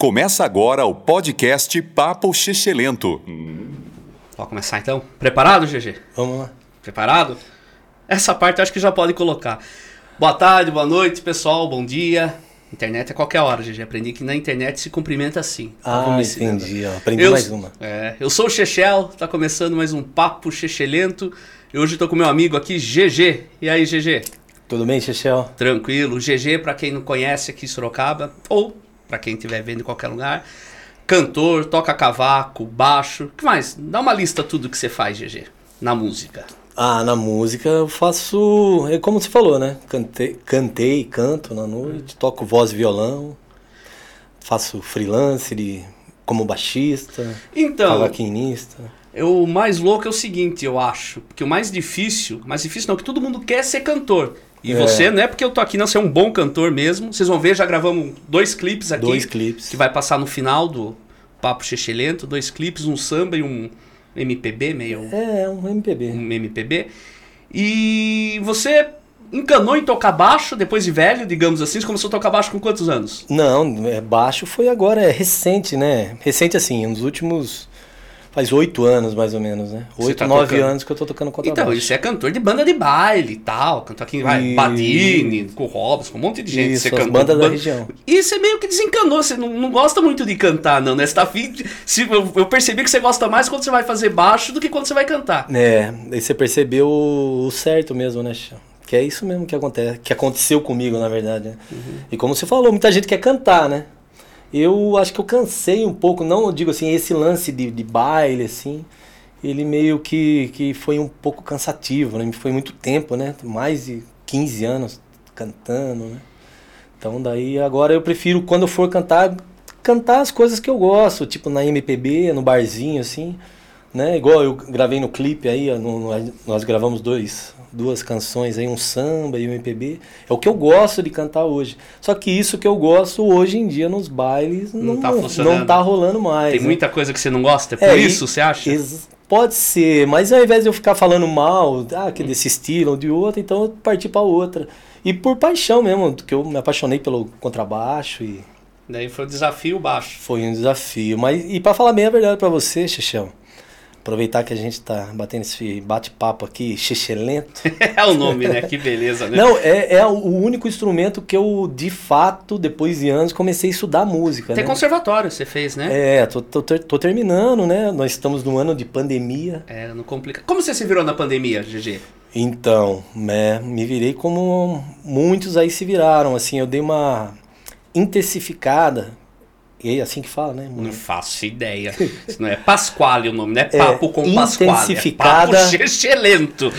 Começa agora o podcast Papo Xexelento. Vamos começar então? Preparado, GG? Vamos lá. Preparado? Essa parte eu acho que já pode colocar. Boa tarde, boa noite, pessoal, bom dia. Internet é qualquer hora, GG. Aprendi que na internet se cumprimenta assim. Entendi. Aprendi mais uma. Eu sou o Xexel, tá começando mais um Papo Xexelento. E hoje tô com meu amigo aqui, GG. E aí, GG? Tudo bem, Xexel? Tranquilo. O GG, pra quem não conhece aqui em Sorocaba, ou pra quem estiver vendo em qualquer lugar, cantor, toca cavaco, baixo, o que mais? Dá uma lista tudo que você faz, GG, na música. Na música eu faço, como você falou, né? Cantei, canto na noite, toco voz e violão, faço freelancer como baixista, então, cavaquinista. O mais louco é o seguinte, eu acho, porque o mais difícil não, que todo mundo quer ser cantor. E você, não é porque eu tô aqui, não, você é um bom cantor mesmo. Vocês vão ver, já gravamos dois clipes aqui. Que vai passar no final do Papo Xexelento. Dois clipes, um samba e um MPB meio... Um MPB. E você encanou em tocar baixo depois de velho, digamos assim? Você começou a tocar baixo com quantos anos? Não, baixo foi agora, recente, né? Recente assim, nos últimos... Faz 8 anos, mais ou menos, né? 8, 9 anos que eu tô tocando contrabaixo. Então, isso é cantor de banda de baile e tal. Cantor aqui em Badini, com o Robson, com um monte de gente. Isso, as bandas da região. E você meio que desencanou. Você não gosta muito de cantar, não, né? Você tá afim... Eu percebi que você gosta mais quando você vai fazer baixo do que quando você vai cantar. E você percebeu o certo mesmo, né, Chão? Que é isso mesmo que acontece, que aconteceu comigo, na verdade. Né? Uhum. E como você falou, muita gente quer cantar, né? Eu acho que eu cansei um pouco, não digo assim, esse lance de baile, assim, ele meio que foi um pouco cansativo, né? Foi muito tempo, né? Mais de 15 anos cantando, né? Então daí agora eu prefiro, quando eu for cantar as coisas que eu gosto, tipo na MPB, no barzinho, assim, né? Igual eu gravei no clipe aí, nós gravamos duas canções aí, um samba e um MPB, é o que eu gosto de cantar hoje. Só que isso que eu gosto hoje em dia nos bailes não tá rolando mais. Tem muita coisa que você não gosta, é por isso, você acha? Pode ser, mas ao invés de eu ficar falando mal, que desse estilo ou de outro, então eu parti pra outra. E por paixão mesmo, que eu me apaixonei pelo contrabaixo e... Daí foi um desafio baixo. Foi um desafio, mas e pra falar bem a verdade pra você, Xexel, aproveitar que a gente tá batendo esse bate-papo aqui, xexelento. É o nome, né? Que beleza, né? Não, é o único instrumento que eu, de fato, depois de anos, comecei a estudar música. Tem conservatório, você fez, né? Tô terminando, né? Nós estamos no ano de pandemia. Não complica. Como você se virou na pandemia, GG? Então, me virei como muitos aí se viraram, assim, eu dei uma intensificada. E aí, assim que fala, né? Não faço ideia. Isso não é Pasquale o nome, não é papo com Pasquale. Intensificada. É papo xexelento.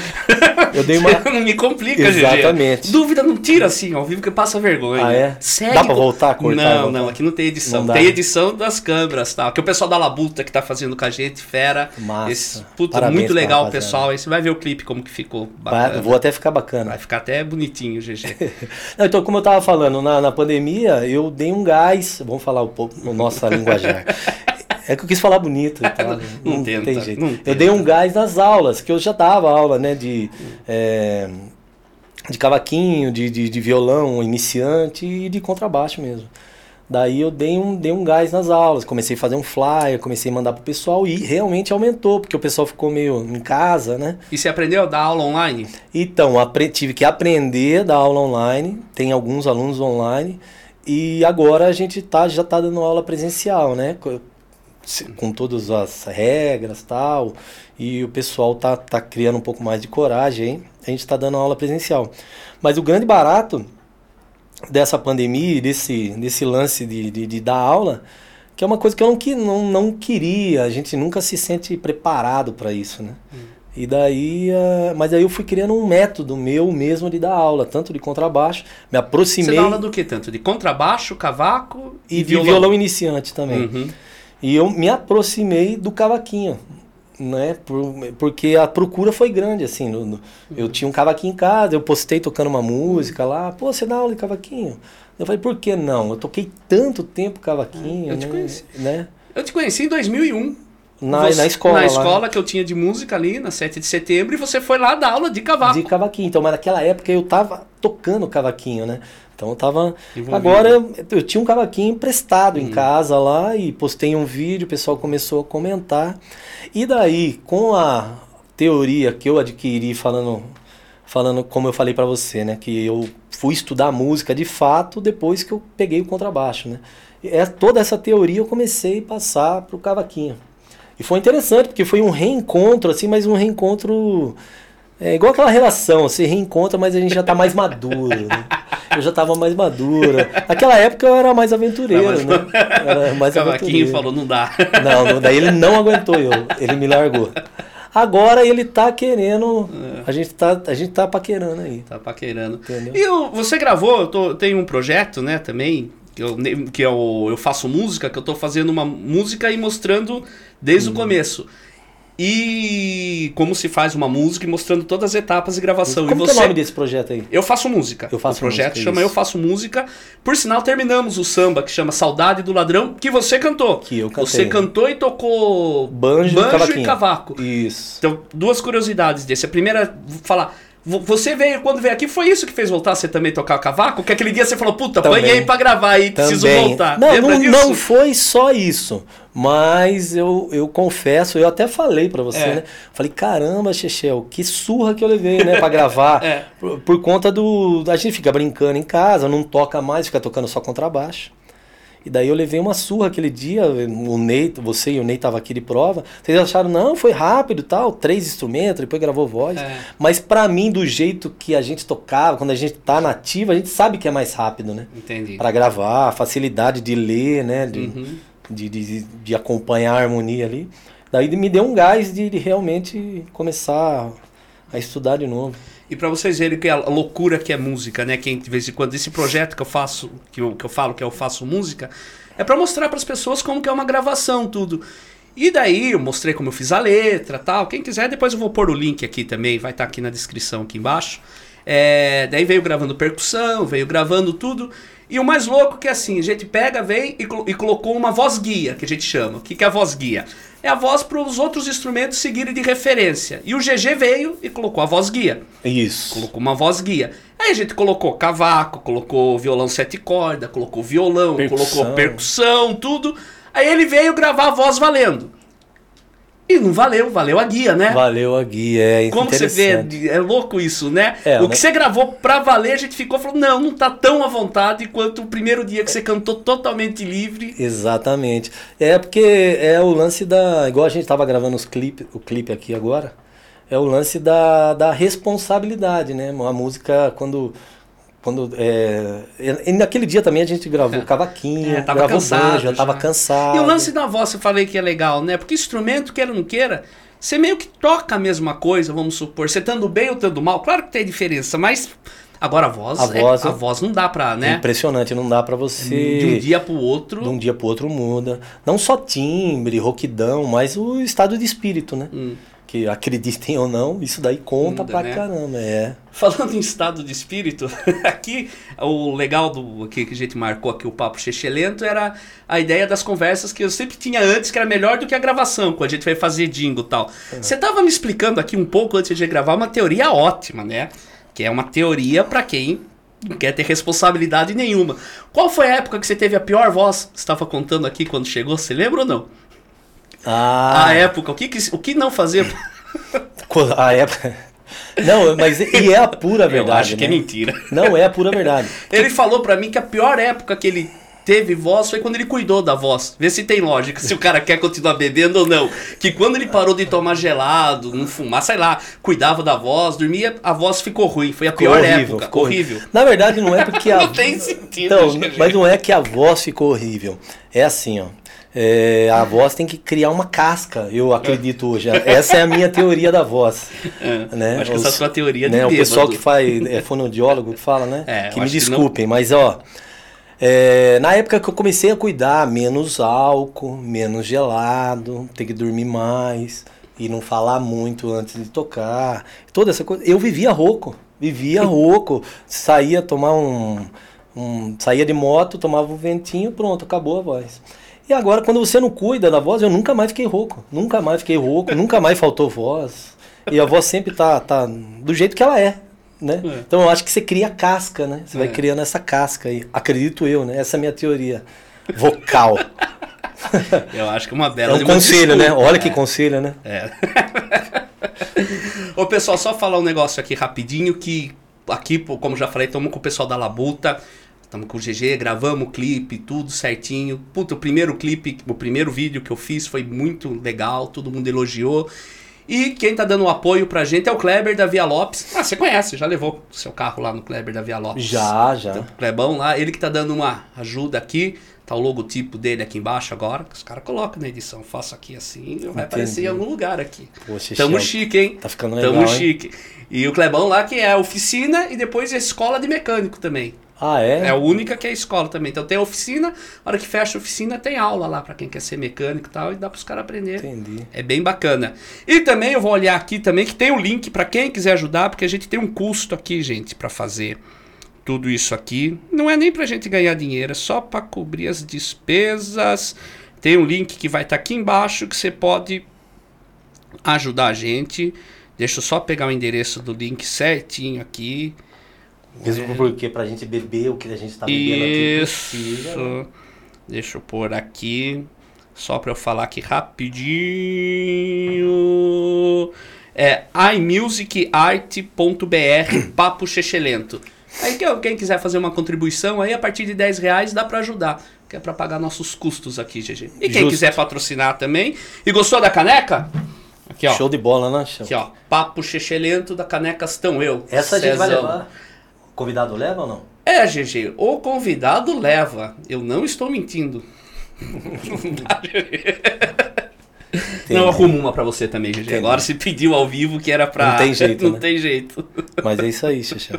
Eu dei uma... Não me complica, GG. Exatamente. Gê. Dúvida não tira assim, ao vivo, que passa vergonha. Sério? Dá pra voltar a cortar? Não, aqui não tem edição. Não tem edição das câmeras, tá? Aqui o pessoal da Labuta que tá fazendo com a gente, fera. Massa. Parabéns, muito legal o pessoal. Aí você vai ver o clipe como que ficou bacana. Vou até ficar bacana. Vai ficar até bonitinho, GG. Então, como eu tava falando, na pandemia, eu dei um gás, vamos falar nossa linguajar. É que eu quis falar bonito. Tá? Não tem jeito. Eu dei um gás nas aulas, que eu já dava aula, né? De cavaquinho, de violão iniciante e de contrabaixo mesmo. Daí eu dei um gás nas aulas, comecei a fazer um flyer, comecei a mandar pro pessoal e realmente aumentou, porque o pessoal ficou meio em casa, né? E você aprendeu a dar aula online? Então, tive que aprender a dar aula online, tem alguns alunos online. E agora a gente já tá dando aula presencial, né? Com todas as regras e tal. E o pessoal tá criando um pouco mais de coragem, hein? A gente tá dando aula presencial. Mas o grande barato dessa pandemia e desse lance de dar aula, que é uma coisa que eu não queria, a gente nunca se sente preparado para isso, né? E daí, mas aí eu fui criando um método meu mesmo de dar aula, tanto de contrabaixo, me aproximei... Você dá aula do que tanto? De contrabaixo, cavaco e violão? E violão iniciante também. Uhum. E eu me aproximei do cavaquinho, né? Porque a procura foi grande, assim. Eu tinha um cavaquinho em casa, eu postei tocando uma música lá. Pô, você dá aula de cavaquinho? Eu falei, por que não? Eu toquei tanto tempo cavaquinho, eu te conheci em 2001. Na escola. Na escola lá, que eu tinha de música ali, na 7 de setembro, e você foi lá dar aula de cavaco. De cavaquinho. Então, mas naquela época eu tava tocando cavaquinho, né? Então eu tava... Agora eu tinha um cavaquinho emprestado em casa lá e postei um vídeo, o pessoal começou a comentar. E daí, com a teoria que eu adquiri falando como eu falei pra você, né? Que eu fui estudar música de fato depois que eu peguei o contrabaixo, né? E toda essa teoria eu comecei a passar pro cavaquinho. E foi interessante, porque foi um reencontro, assim, mas um reencontro... É igual aquela relação, se reencontra, mas a gente já tá mais maduro, né? Eu já tava mais madura. Naquela época eu era mais aventureiro, né? Era mais o cavaquinho falou, não dá. Não, daí ele não aguentou eu, ele me largou. Agora ele tá querendo, a gente tá paquerando aí. Tá paquerando. Entendeu? E você gravou, tem um projeto, né, também... Eu faço música, que eu tô fazendo uma música e mostrando desde o começo. E como se faz uma música e mostrando todas as etapas de gravação. Como que é o nome desse projeto aí? Eu Faço Música. Eu Faço Música. O projeto chama Eu Faço Música. Por sinal, terminamos o samba que chama Saudade do Ladrão, que você cantou. Que eu cantei. Você cantou e tocou banjo e cavaco. Isso. Então, duas curiosidades desse. A primeira, vou falar... Você veio, quando veio aqui, foi isso que fez voltar você também tocar o cavaco? Porque aquele dia você falou, puta, apanhei pra gravar e preciso voltar. Não foi só isso, mas eu confesso, eu até falei pra você, né? Falei, caramba, Xexel, que surra que eu levei, né, pra gravar. Por conta do... A gente fica brincando em casa, não toca mais, fica tocando só contrabaixo. E daí eu levei uma surra aquele dia, o Ney, você e o Ney estavam aqui de prova. Vocês acharam, não, foi rápido e tal, 3 instrumentos, depois gravou voz. Mas pra mim, do jeito que a gente tocava, quando a gente tá nativa, a gente sabe que é mais rápido, né? Entendi. Pra gravar, facilidade de ler, né? De acompanhar a harmonia ali. Daí me deu um gás de realmente começar a estudar de novo. E para vocês verem que a loucura que é música, né? Que de vez em quando esse projeto que eu faço, que eu falo que eu faço música, é para mostrar para as pessoas como que é uma gravação, tudo. E daí eu mostrei como eu fiz a letra, tal. Quem quiser, depois eu vou pôr o link aqui também, vai estar aqui na descrição aqui embaixo. Daí veio gravando percussão, veio gravando tudo. E o mais louco que é assim, a gente pega, vem e colocou uma voz guia, que a gente chama. O que é a voz guia? É a voz para os outros instrumentos seguirem de referência. E o GG veio e colocou a voz guia. Isso. Colocou uma voz guia. Aí a gente colocou cavaco, colocou violão 7 cordas, colocou violão, colocou percussão, tudo. Aí ele veio gravar a voz valendo. E não valeu a guia, né? Valeu a guia, é como interessante. Você vê, é louco isso, né? O que você gravou pra valer, a gente ficou falando, não tá tão à vontade quanto o primeiro dia que você cantou totalmente livre. Exatamente. É porque é o lance da... Igual a gente tava gravando o clipe aqui agora, é o lance da responsabilidade, né? A música, quando naquele dia também a gente gravou cavaquinho, gravou banjo, já tava cansado. E o lance da voz, eu falei que é legal, né? Porque instrumento, queira ou não queira, você meio que toca a mesma coisa, vamos supor. Você estando bem ou estando mal, claro que tem diferença, mas... Agora a voz não dá pra, né? É impressionante, não dá pra você... De um dia pro outro muda. Não só timbre, rouquidão, mas o estado de espírito, né? Que acreditem ou não, isso daí conta pra caramba, Falando em estado de espírito, aqui o legal do que a gente marcou aqui, o Papo Xexelento, era a ideia das conversas que eu sempre tinha antes, que era melhor do que a gravação, quando a gente vai fazer jingle e tal. Você tava me explicando aqui um pouco antes de gravar uma teoria ótima, né? Que é uma teoria pra quem não quer ter responsabilidade nenhuma. Qual foi a época que você teve a pior voz? Você estava contando aqui quando chegou, você lembra ou não? A época, o que não fazer? A época... Não, mas e é a pura verdade. Eu acho que é mentira. Não, é a pura verdade. Ele falou pra mim que a pior época que ele teve voz foi quando ele cuidou da voz. Vê se tem lógica, se o cara quer continuar bebendo ou não. Que quando ele parou de tomar gelado, não fumar, sei lá, cuidava da voz, dormia, a voz ficou ruim. Foi a pior época, ficou horrível. Na verdade, não é porque a... Não tem sentido. Então, mas não é que a voz ficou horrível. É assim, ó. A voz tem que criar uma casca, eu acredito hoje. Essa é a minha teoria da voz. Né? Acho que essa é a sua teoria de bêbado. O pessoal que faz, fonoaudiólogo que fala, né? Que me desculpem, que não... Mas ó, na época que eu comecei a cuidar, menos álcool, menos gelado, ter que dormir mais e não falar muito antes de tocar, toda essa coisa. Eu vivia rouco, saía de moto, tomava um ventinho, pronto, acabou a voz. E agora, quando você não cuida da voz, eu nunca mais fiquei rouco. Nunca mais fiquei rouco, nunca mais faltou voz. E a voz sempre tá do jeito que ela é, né? É. Então eu acho que você cria casca, né? Você vai criando essa casca aí. Acredito eu, né? Essa é a minha teoria vocal. Eu acho que é uma bela... É um conselho, né? Olha que conselho, né? É. Ô, pessoal, só falar um negócio aqui rapidinho, que aqui, como já falei, estamos com o pessoal da Labuta... Estamos com o GG, gravamos o clipe, tudo certinho. Puta, o primeiro clipe, o primeiro vídeo que eu fiz foi muito legal, todo mundo elogiou. E quem tá dando um apoio pra gente é o Kleber da Via Lopes. Ah, você conhece, já levou seu carro lá no Kleber da Via Lopes. Já. Então, o Klebão lá, ele que tá dando uma ajuda aqui. Tá o logotipo dele aqui embaixo agora, que os caras colocam na edição. Faço aqui assim, vai aparecer em algum lugar aqui. Poxa, tamo chique, hein? Tá ficando legal, tamo chique. Hein? E o Klebão lá, que é a oficina e depois a escola de mecânico também. Ah, é? É a única que é a escola também. Então tem a oficina, na hora que fecha a oficina tem aula lá pra quem quer ser mecânico e tal, e dá pros caras aprender. Entendi. É bem bacana. E também eu vou olhar aqui também que tem o link pra quem quiser ajudar, porque a gente tem um custo aqui, gente, pra fazer tudo isso aqui. Não é nem pra gente ganhar dinheiro, é só pra cobrir as despesas. Tem um link que vai estar aqui embaixo que você pode ajudar a gente. Deixa eu só pegar o endereço do link certinho aqui. Mesmo porque pra gente beber o que a gente tá bebendo aqui. Isso. Deixa eu pôr aqui. Só pra eu falar aqui rapidinho. É imusicart.br Papo Chechelento. Aí quem quiser fazer uma contribuição aí, a partir de R$10 dá pra ajudar. Que é pra pagar nossos custos aqui, GG. E quem quiser patrocinar também. E gostou da caneca? Aqui, ó. Show de bola, né? Show. Aqui, ó. Papo Chechelento da caneca Estão Eu. Essa a gente vai levar. O convidado leva ou não? É, GG, o convidado leva. Eu não estou mentindo. Não arrumo uma pra você também, GG. Agora se pediu ao vivo que era pra... Não tem jeito, não, né? Tem jeito. Mas é isso aí, Xixi.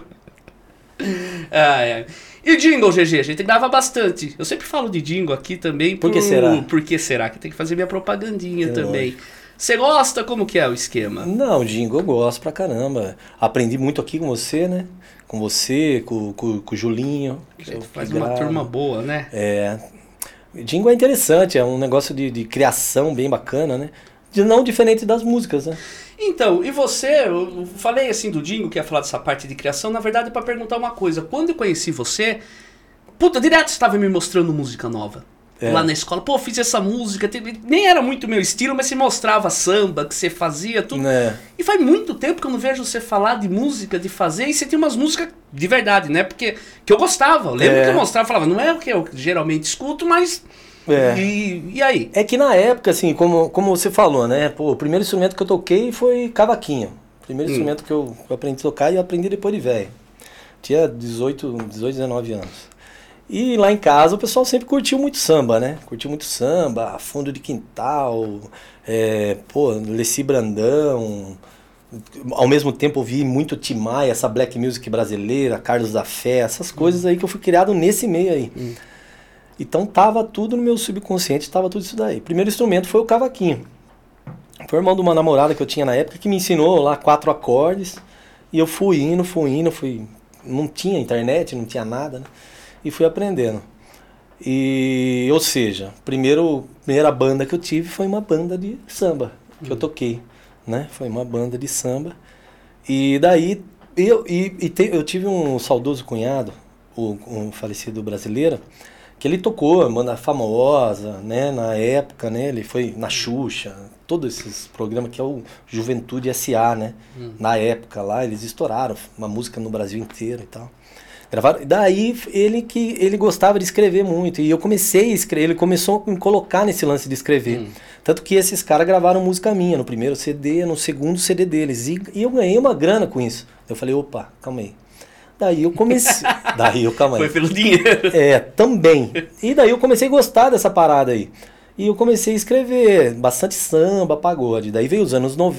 E jingle, GG, a gente grava bastante. Eu sempre falo de jingle aqui também. Por que será? Por que será? Que tem que fazer minha propagandinha também. Você gosta? Como que é o esquema? Não, jingle, eu gosto pra caramba. Aprendi muito aqui com você, né? Com você, com o Julinho. Faz uma turma boa, né? É. Jingle é interessante, é um negócio de criação bem bacana, né? Não diferente das músicas, né? Então, e você, eu falei assim do jingle, que ia falar dessa parte de criação, na verdade é pra perguntar uma coisa. Quando eu conheci você, puta, direto você estava me mostrando música nova. É. Lá na escola, pô, fiz essa música, nem era muito meu estilo, mas você mostrava samba, que você fazia, tudo. É. E faz muito tempo que eu não vejo você falar de música, de fazer, e você tem umas músicas de verdade, né? Porque que eu gostava, eu lembro que eu mostrava, falava, não é o que eu geralmente escuto, mas... É. E aí? É que na época, assim, como você falou, né? Pô, o primeiro instrumento que eu toquei foi cavaquinho. O primeiro instrumento que eu aprendi a tocar, e eu aprendi depois de velho. Tinha 19 anos. E lá em casa o pessoal sempre curtiu muito samba, né? Curtiu muito samba, fundo de quintal, Leci Brandão. Ao mesmo tempo ouvi muito Tim Maia, essa black music brasileira, Carlos da Fé, essas coisas aí que eu fui criado nesse meio aí. Então tava tudo no meu subconsciente, tava tudo isso daí. O primeiro instrumento foi o cavaquinho. Foi o irmão de uma namorada que eu tinha na época que me ensinou lá 4 acordes. E eu fui indo. Não tinha internet, não tinha nada, né? E fui aprendendo. E, ou seja, primeira banda que eu tive foi uma banda de samba, que eu toquei, né? Foi uma banda de samba. E daí, eu tive um saudoso cunhado, um falecido brasileiro, que ele tocou, banda famosa, né? Na época, né? Ele foi na Xuxa, todos esses programas que é o Juventude S.A., né? Na época lá, eles estouraram uma música no Brasil inteiro e tal. Gravaram. Daí ele gostava de escrever muito, e eu comecei a escrever, ele começou a me colocar nesse lance de escrever. Tanto que esses caras gravaram música minha no primeiro CD, no segundo CD deles, e eu ganhei uma grana com isso. Eu falei, opa, calma aí. Daí eu comecei... Foi pelo dinheiro. É, também. E daí eu comecei a gostar dessa parada aí. E eu comecei a escrever bastante samba, pagode. Daí veio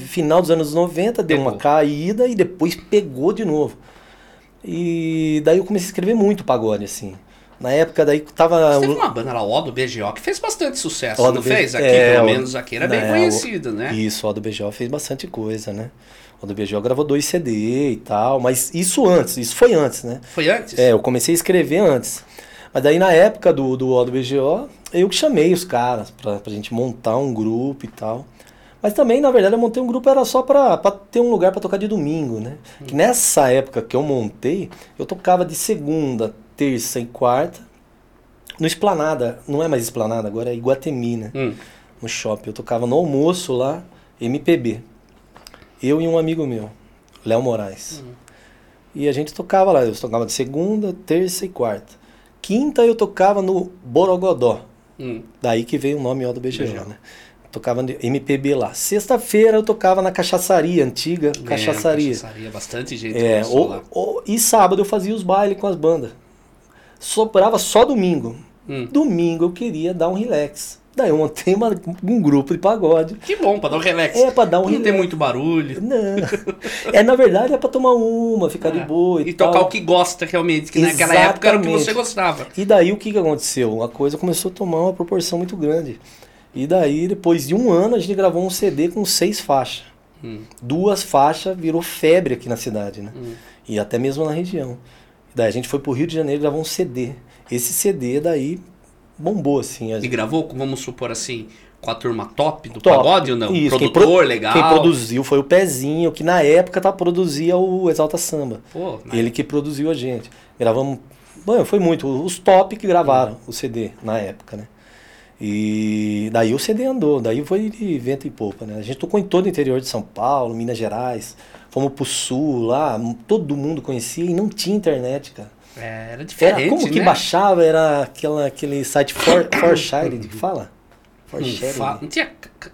final dos anos 90, deu uma caída e depois pegou de novo. E daí eu comecei a escrever muito pagode, assim. Na época daí tava... Você teve uma banda lá, Odobgo, que fez bastante sucesso, não fez? Aqui, pelo menos aqui, era bem conhecido, né? Isso, Odobgo fez bastante coisa, né? Odobgo gravou 2 CD e tal, mas isso foi antes, né? Foi antes? É, eu comecei a escrever antes. Mas daí na época do Odobgo, eu que chamei os caras pra gente montar um grupo e tal. Mas também, na verdade, eu montei um grupo era só pra ter um lugar pra tocar de domingo, né? Que nessa época que eu montei, eu tocava de segunda, terça e quarta no Esplanada. Não é mais Esplanada, agora é Iguatemi, né? No shopping. Eu tocava no almoço lá, MPB. Eu e um amigo meu, Léo Moraes. E a gente tocava lá. Eu tocava de segunda, terça e quarta. Quinta eu tocava no Borogodó. Daí que veio o nome do BGO, né? Tocava MPB lá. Sexta-feira eu tocava na cachaçaria, antiga cachaçaria. Cachaçaria, bastante jeito. E sábado eu fazia os bailes com as bandas. Sobrava só domingo. Domingo eu queria dar um relax. Daí eu montei um grupo de pagode. Que bom, pra dar um relax. É, pra dar um relax. Não tem muito barulho. Não. Na verdade, é pra tomar uma, ficar de boa e tal. E tocar o que gosta realmente, que naquela época era o que você gostava. E daí o que aconteceu? A coisa começou a tomar uma proporção muito grande. E daí, depois de um ano, a gente gravou um CD com 6 faixas. 2 faixas virou febre aqui na cidade, né? E até mesmo na região. E daí a gente foi pro Rio de Janeiro e gravou um CD. Esse CD daí bombou, assim. E gravou, vamos supor assim, com a turma top do pagode ou não? Isso, produtor, legal. Quem produziu foi o Pezinho, que na época produzia o Exalta Samba. Pô, mas... Ele que produziu a gente. Gravamos... Bom, foi muito. Os top que gravaram o CD na época, né? E daí o CD andou, daí foi de vento e popa, né? A gente tocou em todo o interior de São Paulo, Minas Gerais, fomos pro sul lá, todo mundo conhecia e não tinha internet, cara. Era diferente, como que baixava, era aquele site Forshire, que fala? Não tinha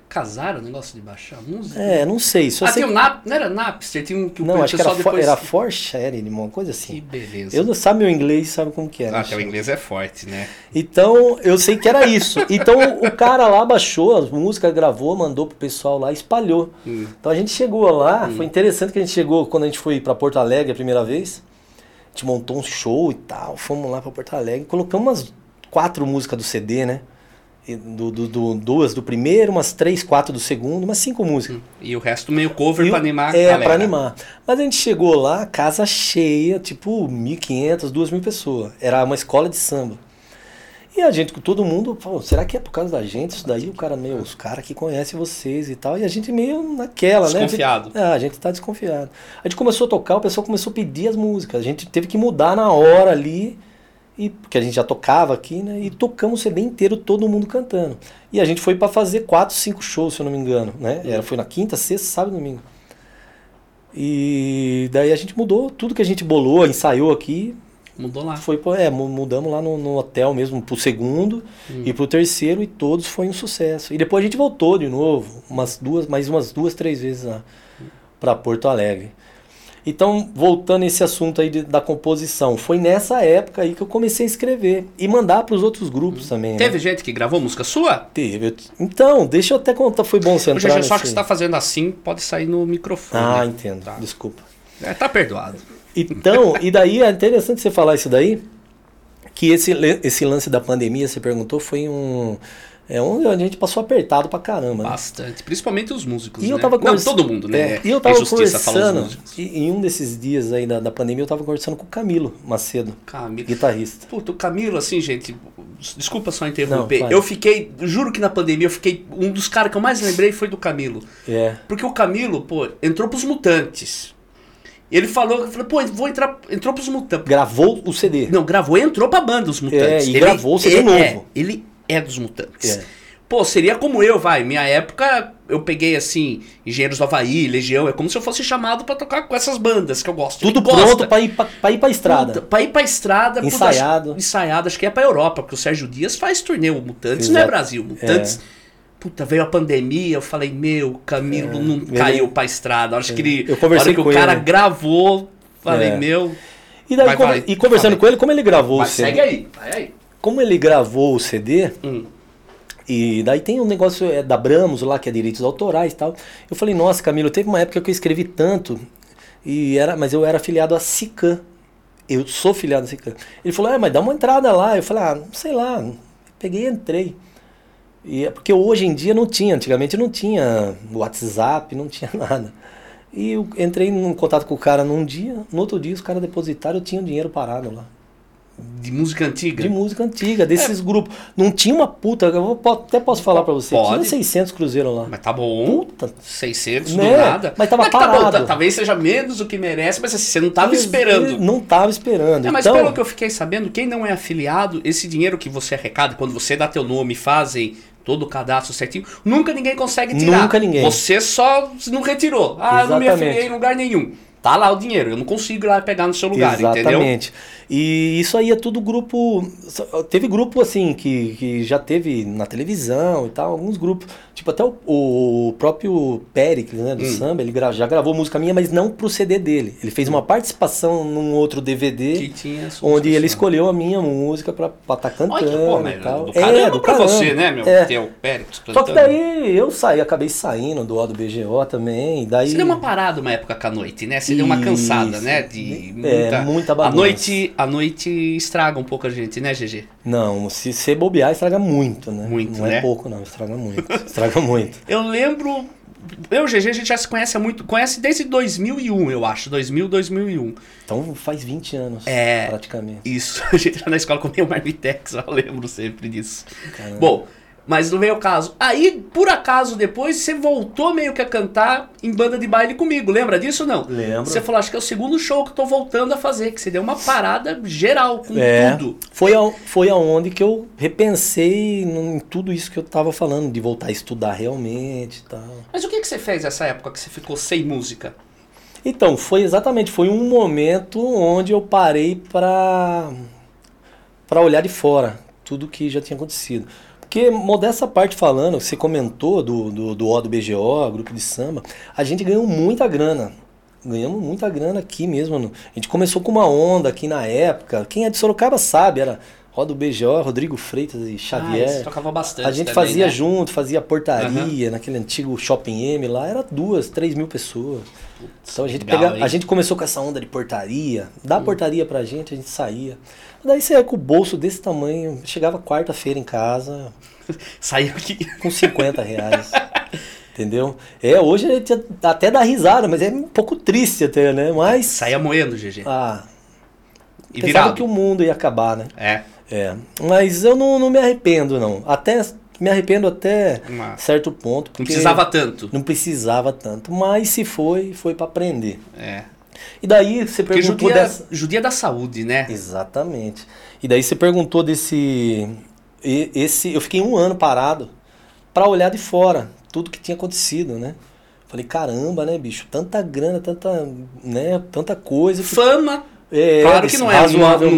casar o negócio de baixar música? Não sei. Só sei... Tem um não era Napster, tinha um que o pessoal depois... Não, acho que era Forshare, uma coisa assim. Que beleza. Eu não sabe meu inglês, sabe como que era. O inglês é forte, né? Então, eu sei que era isso. Então, o cara lá baixou as músicas, gravou, mandou pro pessoal lá, espalhou. Então, a gente chegou lá, foi interessante que a gente chegou, quando a gente foi pra Porto Alegre a primeira vez, a gente montou um show e tal, fomos lá pra Porto Alegre, colocamos umas 4 músicas do CD, né? 2 do primeiro, umas 3, 4 do segundo, umas 5 músicas. E o resto meio cover pra animar a galera. Pra animar. Mas a gente chegou lá, casa cheia, tipo 1.500, 2.000 pessoas. Era uma escola de samba. E a gente, todo mundo, falou, será que é por causa da gente? Isso daí, os caras que conhecem vocês e tal. E a gente meio naquela, desconfiado. Né? Desconfiado. A gente tá desconfiado. A gente começou a tocar, o pessoal começou a pedir as músicas. A gente teve que mudar na hora ali. E, porque a gente já tocava aqui, né? E tocamos o CD inteiro, todo mundo cantando. E a gente foi pra fazer 4, 5 shows, se eu não me engano, né? Foi na quinta, sexta, sábado e domingo. E daí a gente mudou tudo que a gente bolou, ensaiou aqui. Mudou lá. Mudamos lá no hotel mesmo, pro segundo e pro terceiro, e todos foi um sucesso. E depois a gente voltou de novo, mais umas 2, 3 vezes lá, pra Porto Alegre. Então, voltando a esse assunto aí da composição, foi nessa época aí que eu comecei a escrever e mandar para os outros grupos também. Teve gente que gravou música sua? Teve. Então, deixa eu até contar, foi bom você entrar. Só que você está fazendo assim, pode sair no microfone. Entendo, tá. Desculpa. Tá perdoado. Então, e daí é interessante você falar isso daí, que esse lance da pandemia, você perguntou, foi onde a gente passou apertado pra caramba. Bastante, né? Principalmente os músicos, e né? Todo mundo, né? E eu tava conversando, em um desses dias aí da pandemia, eu tava conversando com o Camilo Macedo, guitarrista. Puta, o Camilo, assim, gente, desculpa só interromper. Não, eu fiquei, juro que na pandemia, um dos caras que eu mais lembrei foi do Camilo. Porque o Camilo, entrou pros Mutantes. Ele falou, entrou pros Mutantes. Gravou o CD. Não, entrou pra banda os Mutantes. Ele gravou o CD novo. Ele é dos Mutantes. Seria como eu, minha época, eu peguei assim, Engenheiros do Havaí, Legião, é como se eu fosse chamado pra tocar com essas bandas que eu gosto. Tudo pronto pra ir pra estrada. Ensaiado. Ensaiado, acho que é pra Europa, porque o Sérgio Dias faz turnê, o Mutantes. Exato. Não é Brasil, Mutantes. Puta, veio a pandemia, eu falei, Camilo não caiu pra estrada. Acho que ele, eu conversei com o cara ele. Gravou, falei, E daí, conversando com ele, como ele gravou o CD? Como ele gravou o CD, e daí tem um negócio da Bramos lá, que é direitos autorais e tal. Eu falei, nossa, Camilo, teve uma época que eu escrevi tanto, mas eu era afiliado à SICAM. Eu sou afiliado à SICAM. Ele falou, mas dá uma entrada lá. Eu falei, sei lá, peguei e entrei. E é porque hoje em dia não tinha, antigamente não tinha WhatsApp, não tinha nada. E eu entrei em contato com o cara num dia, no outro dia os caras depositaram, eu tinha o dinheiro parado lá. De música antiga? De música antiga, desses grupos. Não tinha uma puta, eu até posso falar pra você, pode. Tinha 600 cruzeiros lá. Mas tá bom, puta. 600 do nada. Mas tava parado. Tá bom, talvez seja menos do que merece, mas assim, você não tava esperando. Não tava esperando. É, mas então, pelo que eu fiquei sabendo, quem não é afiliado, esse dinheiro que você arrecada, quando você dá teu nome, fazem todo o cadastro certinho, nunca ninguém consegue tirar. Nunca ninguém. Você só não retirou. Ah, eu não me afiliei em lugar nenhum. Tá lá o dinheiro, eu não consigo ir lá pegar no seu lugar, exatamente. Entendeu? Exatamente. E isso aí é tudo grupo... Teve grupo, assim, que já teve na televisão e tal, alguns grupos. Tipo, até o próprio Péricles, né, do samba, ele já gravou música minha, mas não pro CD dele. Ele fez uma participação num outro DVD, que tinha onde ele escolheu a minha música pra estar cantando. Olha que bom, e tal. Do caramba do pra caramba. Você, né, meu? Ter o Péricles cantando. Só que daí eu saí, acabei saindo do ODBGO também, daí... Você deu uma parada uma época com a noite, né? Você deu uma cansada, né? De muita bagunça. A noite estraga um pouco a gente, né, GG? Não, se você bobear, estraga muito, né? Muito, não é pouco, não. Estraga muito. Estraga muito. Eu lembro... Eu e o GG, a gente já se conhece há muito... Conhece desde 2001, eu acho. 2000, 2001. Então faz 20 anos, praticamente. Isso. A gente já na escola comia o Marmitex, eu lembro sempre disso. Caramba. Bom... Mas não veio o caso. Aí, por acaso, depois, você voltou meio que a cantar em banda de baile comigo. Lembra disso ou não? Lembro. Você falou, acho que é o segundo show que eu tô voltando a fazer. Que você deu uma parada geral com tudo. Foi aonde que eu repensei em tudo isso que eu tava falando. De voltar a estudar realmente e tal. Mas o que você fez nessa época que você ficou sem música? Então, foi um momento onde eu parei pra olhar de fora. Tudo que já tinha acontecido. Porque, modesta parte falando, você comentou do ODBGO, grupo de samba, a gente ganhou muita grana. Ganhamos muita grana aqui mesmo. A gente começou com uma onda aqui na época. Quem é de Sorocaba sabe, era ODBGO, Rodrigo Freitas e Xavier. Eles tocavam bastante. A gente também, fazia junto, fazia portaria, naquele antigo Shopping M lá, era 2, 3 mil pessoas. Putz, então a gente, a gente começou com essa onda de portaria, dá portaria pra gente, a gente saía. Daí você ia com o bolso desse tamanho, chegava quarta-feira em casa, saía aqui com R$50. Entendeu? Hoje a gente até dá risada, mas é um pouco triste até, né? Mas... Saía moendo, GG. Ah, e pensava que o mundo ia acabar, né? Mas eu não me arrependo, não. Me arrependo até certo ponto. Não precisava tanto. Não precisava tanto, mas se foi pra aprender. E daí você perguntou... Judia da saúde, né? Exatamente. E daí você perguntou desse... eu fiquei um ano parado pra olhar de fora tudo que tinha acontecido, né? Falei, caramba, né, bicho? Tanta grana, tanta coisa. Fama... Claro que não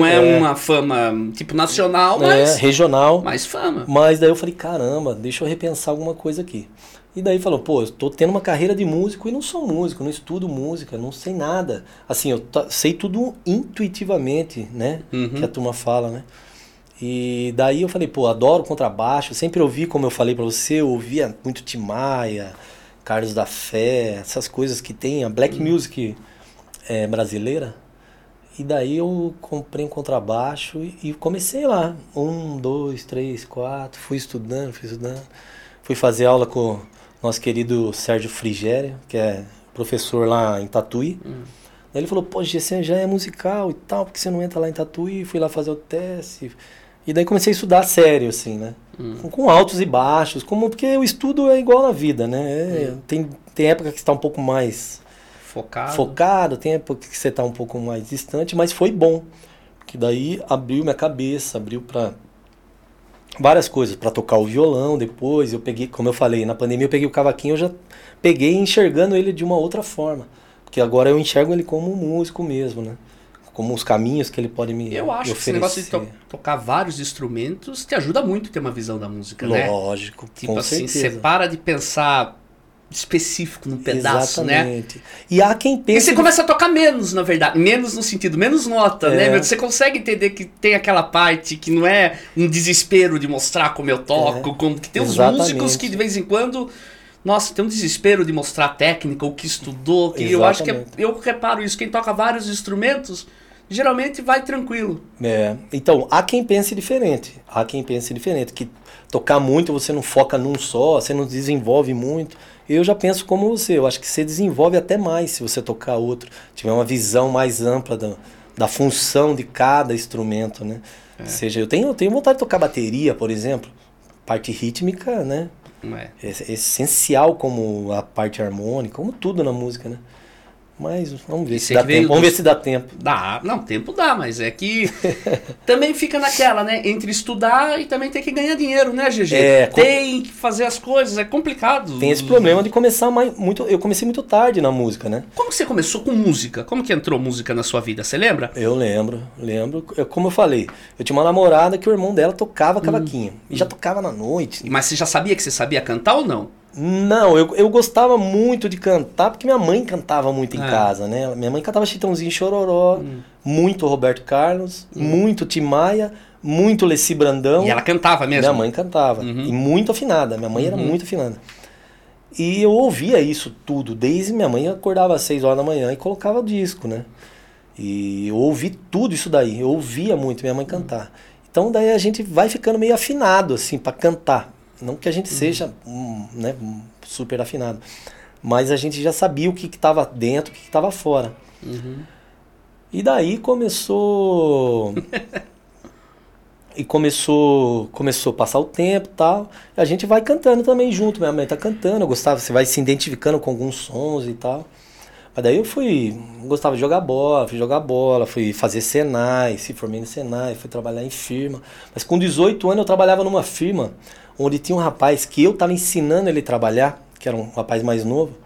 é uma fama tipo nacional, mas regional, mais fama. Mas daí eu falei, caramba, deixa eu repensar alguma coisa aqui. E daí falou, pô, eu tô tendo uma carreira de músico e não sou músico, não estudo música, não sei nada. Assim, eu sei tudo intuitivamente, né? Que a turma fala, né? E daí eu falei, pô, adoro contrabaixo, sempre ouvi, como eu falei pra você, eu ouvia muito Tim Maia, Carlos da Fé, essas coisas que tem, a black music brasileira. E daí eu comprei um contrabaixo e comecei lá. 1, 2, 3, 4. Fui estudando. Fui fazer aula com o nosso querido Sérgio Frigério, que é professor lá em Tatuí. Ele falou, pô, você já é musical e tal, porque você não entra lá em Tatuí? Fui lá fazer o teste. E daí comecei a estudar sério, assim, né? Com altos e baixos. Porque o estudo é igual na vida, né? Tem época que está um pouco mais... Focado, tem época que você tá um pouco mais distante, mas foi bom. Porque daí abriu minha cabeça, abriu para várias coisas, para tocar o violão depois. Eu peguei, como eu falei, na pandemia eu peguei o cavaquinho, eu já peguei enxergando ele de uma outra forma. Porque agora eu enxergo ele como um músico mesmo, né? Como os caminhos que ele pode me oferecer. Eu acho que esse negócio de tocar vários instrumentos te ajuda muito a ter uma visão da música, né? Lógico, tipo assim, você para de pensar... específico num pedaço, exatamente. Né? E há quem pensa... E você começa a tocar menos, na verdade. Menos no sentido, menos nota, né? Você consegue entender que tem aquela parte que não é um desespero de mostrar como eu toco, como que tem exatamente. Uns músicos que de vez em quando... Nossa, tem um desespero de mostrar a técnica, o que estudou, que eu acho que... Eu reparo isso, quem toca vários instrumentos, geralmente vai tranquilo. Então, há quem pense diferente. Que tocar muito, você não foca num só, você não desenvolve muito... Eu já penso como você, eu acho que você desenvolve até mais se você tocar outro, tiver uma visão mais ampla da função de cada instrumento, né? É. Ou seja, eu tenho vontade de tocar bateria, por exemplo. Parte rítmica, né? É essencial como a parte harmônica, como tudo na música, né? Mas vamos ver se dá tempo. Vamos ver se dá tempo. Dá, não, tempo dá, mas é que também fica naquela, né? Entre estudar e também tem que ganhar dinheiro, né, GG? É, tem que fazer as coisas, é complicado. Tem esse problema de começar muito. Eu comecei muito tarde na música, né? Como que você começou com música? Como que entrou música na sua vida? Você lembra? Eu lembro. Como eu falei, eu tinha uma namorada que o irmão dela tocava cavaquinho. E já tocava na noite. Mas você já sabia que você sabia cantar ou não? Não, eu gostava muito de cantar, porque minha mãe cantava muito em casa, né? Minha mãe cantava Chitãozinho Chororó, muito Roberto Carlos, muito Tim Maia, muito Leci Brandão. E ela cantava mesmo? Minha mãe cantava, e muito afinada, minha mãe era muito afinada. E eu ouvia isso tudo, desde minha mãe acordava às 6 horas da manhã e colocava o disco, né? E eu ouvi tudo isso daí, eu ouvia muito minha mãe cantar. Então daí a gente vai ficando meio afinado, assim, pra cantar. Não que a gente seja né, super afinado, mas a gente já sabia o que estava dentro, o que estava fora. E daí começou... começou a passar o tempo e tal. E a gente vai cantando também junto, minha mãe tá cantando, eu gostava, você vai se identificando com alguns sons e tal. Mas daí eu gostava de jogar bola, fui fazer Senai, se formei no Senai, fui trabalhar em firma. Mas com 18 anos eu trabalhava numa firma onde tinha um rapaz que eu estava ensinando ele a trabalhar, que era um rapaz mais novo,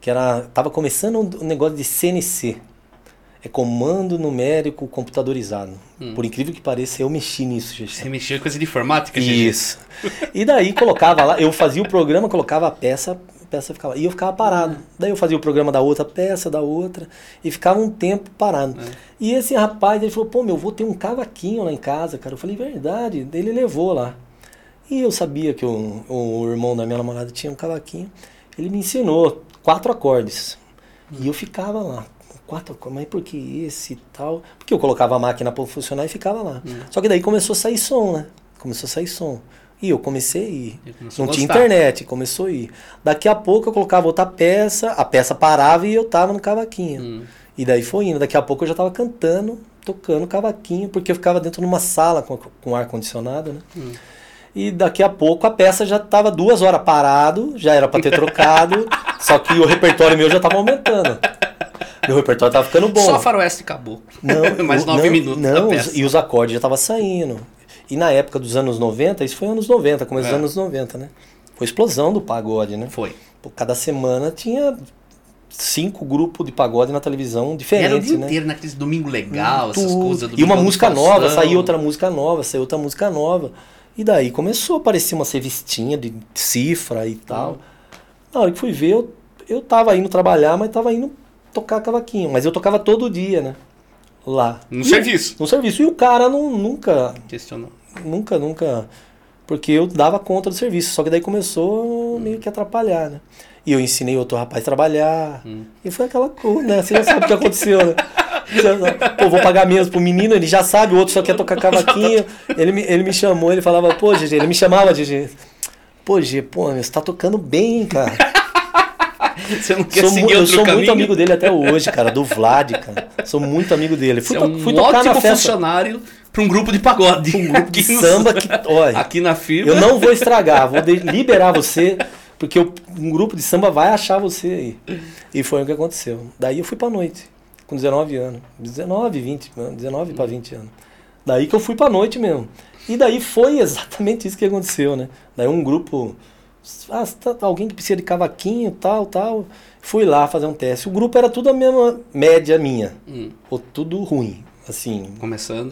que estava começando um negócio de CNC. É Comando Numérico Computadorizado. Por incrível que pareça, eu mexi nisso, gente. Você mexia em coisa de informática, gente? Isso. E daí colocava lá, eu fazia o programa, colocava a peça ficava... E eu ficava parado. Daí eu fazia o programa da outra peça, da outra, e ficava um tempo parado. E esse rapaz, ele falou, pô, meu avô tem um cavaquinho lá em casa, cara. Eu falei, verdade. Daí ele levou lá. E eu sabia que o irmão da minha namorada tinha um cavaquinho. Ele me ensinou 4 acordes. E eu ficava lá. 4 acordes, mas por que esse e tal? Porque eu colocava a máquina para funcionar e ficava lá. Só que daí começou a sair som, né? E eu comecei a ir. Não tinha internet, começou a ir. Daqui a pouco eu colocava outra peça, a peça parava e eu tava no cavaquinho. E daí foi indo. Daqui a pouco eu já tava cantando, tocando cavaquinho, porque eu ficava dentro de uma sala com ar-condicionado, né? E daqui a pouco a peça já estava 2 horas parado, já era para ter trocado, só que o repertório meu já estava aumentando. Meu repertório estava ficando bom. Só Faroeste acabou. Não, mais 9 minutos não, da peça. E os acordes já estavam saindo. E na época dos anos 90, isso foi anos 90, começo dos anos 90, né? Foi explosão do pagode, né? Foi. Cada semana tinha 5 grupos de pagode na televisão diferentes, né? Era o dia inteiro, naqueles Domingo Legal, essas coisas. E uma música nova, saiu outra música nova, saiu outra música nova. E daí começou a aparecer uma revistinha de cifra e tal. Na hora que fui ver, eu tava indo trabalhar, mas tava indo tocar cavaquinho. Mas eu tocava todo dia, né? Lá. No serviço. E o cara nunca... Questionou. Nunca. Porque eu dava conta do serviço. Só que daí começou meio que atrapalhar, né? E eu ensinei outro rapaz a trabalhar. E foi aquela coisa, né? Você já sabe o que aconteceu, né? Pô, vou pagar menos pro menino, ele já sabe, o outro só quer tocar cavaquinho. Ele me chamou, ele falava, pô, GG, ele me chamava GG. Pô, GG, pô, você tá tocando bem, cara. Você não quer seguir outro caminho? Eu sou muito amigo dele até hoje, cara, do Vlad, cara. Sou muito amigo dele. Fui tocar na festa. Funcionário pra um grupo de pagode. Um grupo de samba que, olha, aqui na firma. Eu não vou estragar, vou liberar você, porque um grupo de samba vai achar você aí. E foi o que aconteceu. Daí eu fui pra noite. Com 19 anos, 19 para 20 anos. Daí que eu fui pra noite mesmo. E daí foi exatamente isso que aconteceu, né? Daí um grupo, alguém que precisa de cavaquinho, tal, fui lá fazer um teste. O grupo era tudo a mesma média minha, ou tudo ruim, assim.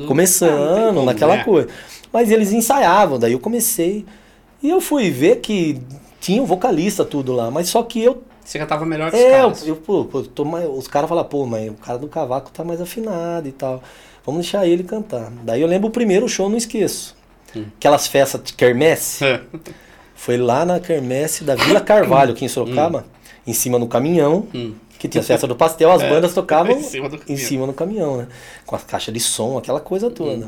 Começando naquela coisa. Mas eles ensaiavam, daí eu comecei. E eu fui ver que tinha um vocalista tudo lá, mas só que eu... Você cantava melhor que os caras. Os caras falavam, pô, mas o cara do cavaco tá mais afinado e tal. Vamos deixar ele cantar. Daí eu lembro o primeiro show, não esqueço. Aquelas festas de quermesse. Foi lá na quermesse da Vila Carvalho, aqui em Sorocaba, em cima do caminhão, que tinha a festa do pastel, as bandas tocavam em cima do caminhão, né? Com a caixa de som, aquela coisa toda, né?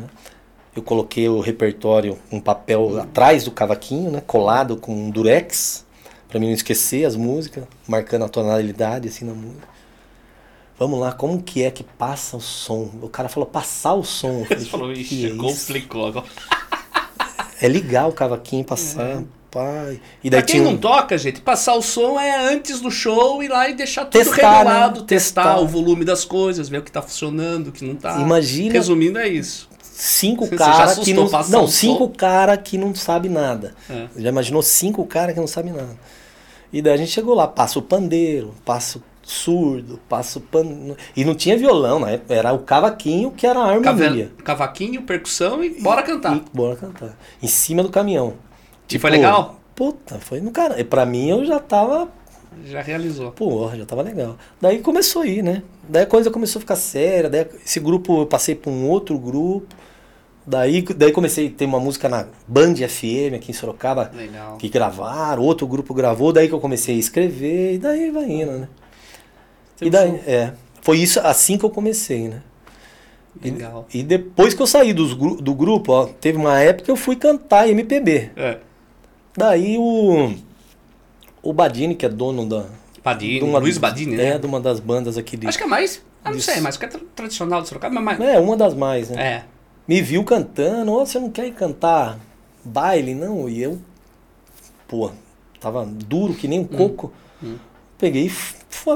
Eu coloquei o repertório, um papel atrás do cavaquinho, né? Colado com um durex. Pra mim não esquecer as músicas, marcando a tonalidade, assim, na música. Vamos lá, como que é que passa o som? O cara falou, passar o som. Ele falou, ixi, complicou agora. É ligar o cavaquinho, passar, pai. E daí pra quem não toca, gente, passar o som é antes do show ir lá e deixar tudo regulado, né? testar o volume das coisas, ver o que tá funcionando, o que não tá. Imagina. Resumindo, é isso. Cinco caras que não sabem nada. É. Já imaginou 5 caras que não sabem nada. E daí a gente chegou lá, passa o pandeiro, passa o surdo, passa o pano. E não tinha violão, né? Era o cavaquinho que era a harmonia. Cavaquinho, percussão e bora cantar. E bora cantar. Em cima do caminhão. E foi legal? Puta, foi no cara. E pra mim eu já tava. Já realizou. Porra, já tava legal. Daí começou a ir, né? Daí a coisa começou a ficar séria. Daí esse grupo eu passei pra um outro grupo. Daí comecei a ter uma música na Band FM aqui em Sorocaba. Legal. Que gravaram, outro grupo gravou. Daí que eu comecei a escrever. E daí vai indo, né? E daí, foi isso assim que eu comecei, né? Legal. E depois que eu saí do grupo, ó, teve uma época que eu fui cantar MPB. É. Daí o Badini, que é dono da... Badini, Luiz Badini, né? É, de uma das bandas aqui de... Acho que é mais... Ah, não sei, mas que é tradicional de Sorocaba, mas... É, uma das mais, né? É. Me viu cantando, ó, você não quer ir cantar baile, não? E eu, pô, tava duro que nem um coco. Peguei...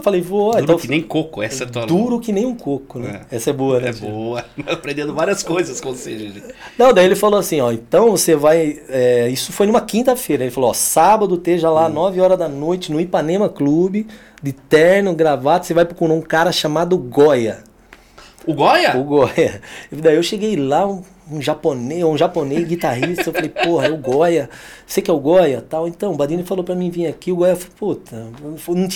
Falei, vou... Duro então, que nem coco, essa é tua... Duro que nem um coco, né? É. Essa é boa, né? É boa. Aprendendo várias coisas com você, gente. Não, daí ele falou assim, ó, então você vai... isso foi numa quinta-feira. Ele falou, ó, sábado esteja lá, 9 horas da noite, no Ipanema Clube, de terno, gravata, você vai procurar um cara chamado Góia. O Góia? O Góia. E daí eu cheguei lá, um japonês guitarrista, eu falei, porra, é o Góia, você que é o Góia, tal. Então, o Badini falou pra mim vir aqui, o Góia falou, puta, não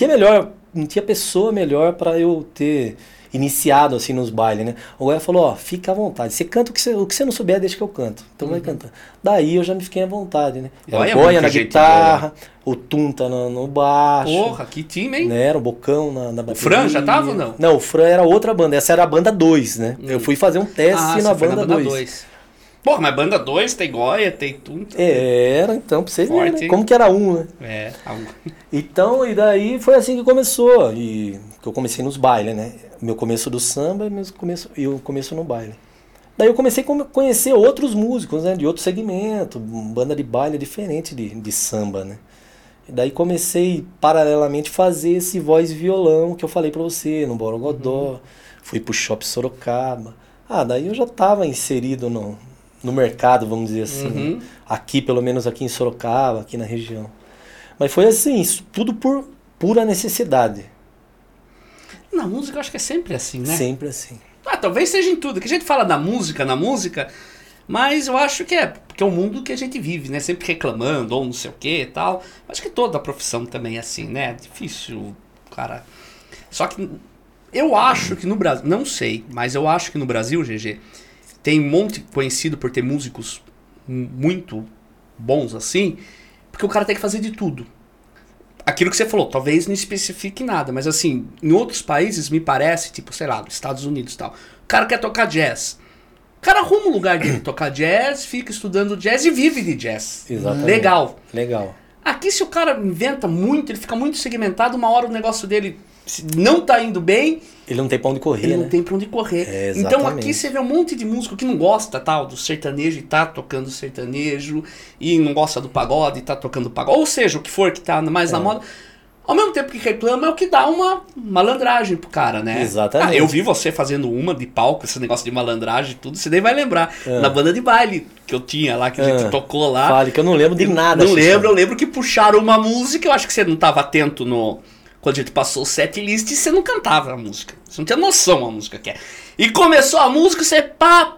tinha pessoa melhor pra eu ter iniciado, assim, nos bailes, né? O Góia falou, ó, fica à vontade, você canta o que você não souber, deixa que eu canto, então vai cantar. Daí eu já me fiquei à vontade, né? O Góia na guitarra, o Tunta no baixo. Porra, que time, hein? Né? Era o Bocão na bateria. O Fran já tava ou não? Não, o Fran era outra banda. Essa era a Banda 2, né? Eu fui fazer um teste na Banda 2. Porra, mas Banda 2 tem Góia, tem Tunta. Era, então, pra vocês verem, né? Como que era um, né? Então, e daí foi assim que começou. E que eu comecei nos bailes, né? Meu começo do samba e o começo no baile. Daí eu comecei a conhecer outros músicos, né? De outro segmento, banda de baile diferente de samba, né? Daí comecei, paralelamente, fazer esse voz e violão que eu falei pra você, no Borogodó, fui pro Shopping Sorocaba. Ah, daí eu já tava inserido no mercado, vamos dizer assim, né? Aqui, pelo menos aqui em Sorocaba, aqui na região. Mas foi assim, isso tudo por pura necessidade. Na música eu acho que é sempre assim, né? Sempre assim. Ah, talvez seja em tudo, que a gente fala na música, mas eu acho que é... Porque é o mundo que a gente vive, né? Sempre reclamando, ou não sei o que e tal. Acho que toda a profissão também é assim, né? É difícil, cara. Só que eu acho que no Brasil... Não sei, mas eu acho que no Brasil, GG, tem um monte conhecido por ter músicos muito bons assim, porque o cara tem que fazer de tudo. Aquilo que você falou, talvez não especifique nada, mas assim, em outros países me parece, tipo, sei lá, nos Estados Unidos e tal, o cara quer tocar jazz. O cara arruma um lugar de tocar jazz, fica estudando jazz e vive de jazz. Exatamente. Legal. Aqui, se o cara inventa muito, ele fica muito segmentado, uma hora o negócio dele não tá indo bem... Ele não tem pra onde correr, ele não tem pra onde correr. É, então aqui você vê um monte de músico que não gosta tal do sertanejo e tá tocando sertanejo, e não gosta do pagode e tá tocando pagode, ou seja, o que for que tá mais na moda... Ao mesmo tempo que reclama, é o que dá uma malandragem pro cara, né? Exatamente. Ah, eu vi você fazendo uma de palco, esse negócio de malandragem e tudo, você nem vai lembrar. Na banda de baile que eu tinha lá, que a gente tocou lá. Fale, que eu não lembro de nada. Não lembro, eu lembro que puxaram uma música, eu acho que você não tava atento no... Quando a gente passou o set list, você não cantava a música. Você não tinha noção a música que é. E começou a música, você pá,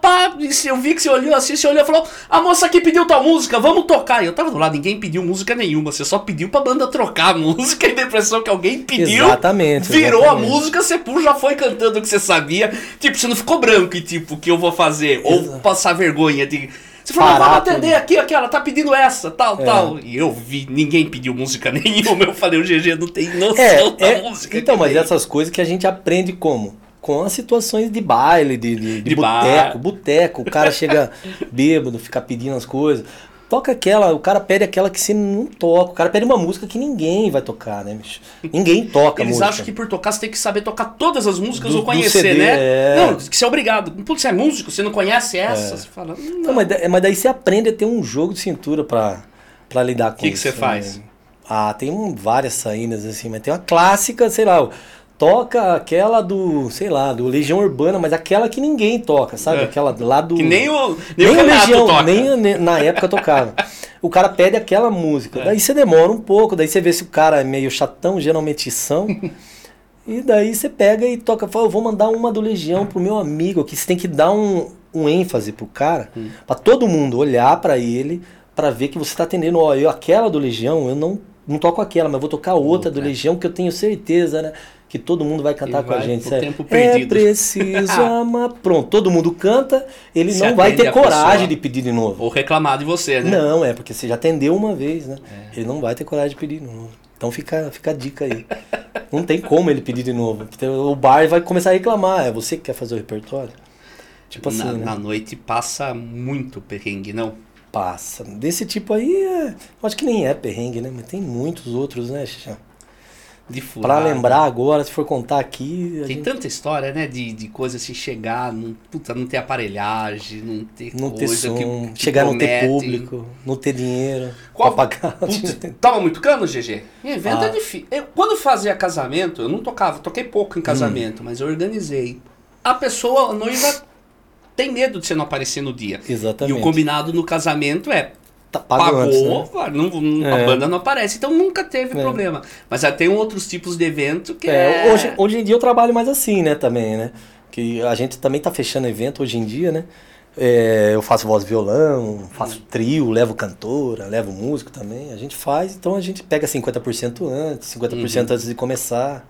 eu vi que você olhou assim, você olhou e falou, a moça aqui pediu tua música, vamos tocar. E eu tava do lado, ninguém pediu música nenhuma, você só pediu pra banda trocar a música e deu a impressão que alguém pediu. Exatamente. Virou a música, você já foi cantando o que você sabia. Tipo, você não ficou branco e tipo, o que eu vou fazer? Ou passar vergonha de... Você falou, vamos atender aqui, ela tá pedindo essa, tal. E eu vi, ninguém pediu música nenhuma, eu falei, o GG não tem noção da música. Então, mas essas coisas que a gente aprende como? Com as situações de baile, de boteco, o cara chega bêbado, fica pedindo as coisas. Toca aquela, o cara pede aquela que você não toca. O cara pede uma música que ninguém vai tocar, né, bicho? Ninguém toca Eles música. Eles acham que por tocar você tem que saber tocar todas as músicas ou conhecer, CD, né? É... Não, que você é obrigado. Putz, você é músico, você não conhece essa? É. Você fala... Não, mas daí você aprende a ter um jogo de cintura pra lidar com isso. O que você faz? Né? Ah, tem várias saídas, assim, mas tem uma clássica, sei lá... Toca aquela do, sei lá, do Legião Urbana, mas aquela que ninguém toca, sabe? É. Aquela lá do... Que nem o Legião toca. Nem na época tocava. O cara pede aquela música. É. Daí você demora um pouco, daí você vê se o cara é meio chatão, geralmente são. E daí você pega e toca. Fala, eu vou mandar uma do Legião pro meu amigo, que você tem que dar um ênfase pro cara, pra todo mundo olhar pra ele, pra ver que você tá atendendo. Ó, aquela do Legião, eu não toco aquela, mas vou tocar outra do Legião, que eu tenho certeza, né? Que todo mundo vai cantar com a gente, sério. Tempo perdido. É preciso amar. Pronto, todo mundo canta, ele se não vai ter coragem de pedir de novo. Ou reclamar de você, né? Não, é porque você já atendeu uma vez, né? É. Ele não vai ter coragem de pedir de novo. Então fica a dica aí. Não tem como ele pedir de novo. O bar vai começar a reclamar. É você que quer fazer o repertório? Tipo assim, né? Na noite passa muito perrengue, não? Passa. Desse tipo aí, eu acho que nem é perrengue, né? Mas tem muitos outros, né, Xixão? Pra lembrar agora, se for contar aqui... Tem tanta história, né? De coisa assim, chegar, não ter aparelhagem, não ter coisa... Som, que chegar promete. Não ter público, não ter dinheiro... Qual? Pra pagar... Puta, tava muito cano, GG? Evento é difícil. Quando eu fazia casamento, eu não tocava, toquei pouco em casamento, mas eu organizei. A pessoa, a noiva, tem medo de você não aparecer no dia. Exatamente. E o combinado no casamento é... Tá pagou, antes, né? A banda não aparece, então nunca teve problema. Mas já tem outros tipos de evento que Hoje em dia eu trabalho mais assim, né, também, né? Que a gente também tá fechando evento hoje em dia, né? Eu faço voz e violão, faço trio, levo cantora, levo músico também. A gente faz, então a gente pega 50% antes, 50% antes de começar...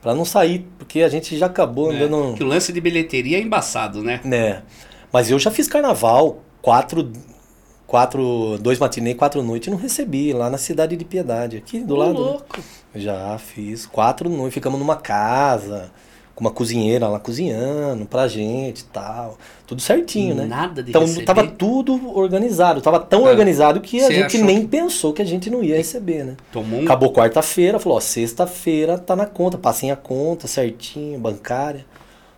Pra não sair, porque a gente já acabou andando... Que o lance de bilheteria é embaçado, né? É, mas eu já fiz carnaval, 2 matinês, 4 noites, não recebi, lá na Cidade de Piedade, aqui do lado. Louco. Já fiz 4 noites, ficamos numa casa, com uma cozinheira lá cozinhando pra gente e tal, tudo certinho, né? Nada de receber. Tava tudo organizado, tava tão organizado que a gente nem pensou que a gente não ia receber, né? Acabou quarta-feira, falou, ó, sexta-feira tá na conta, passem a conta certinho, bancária,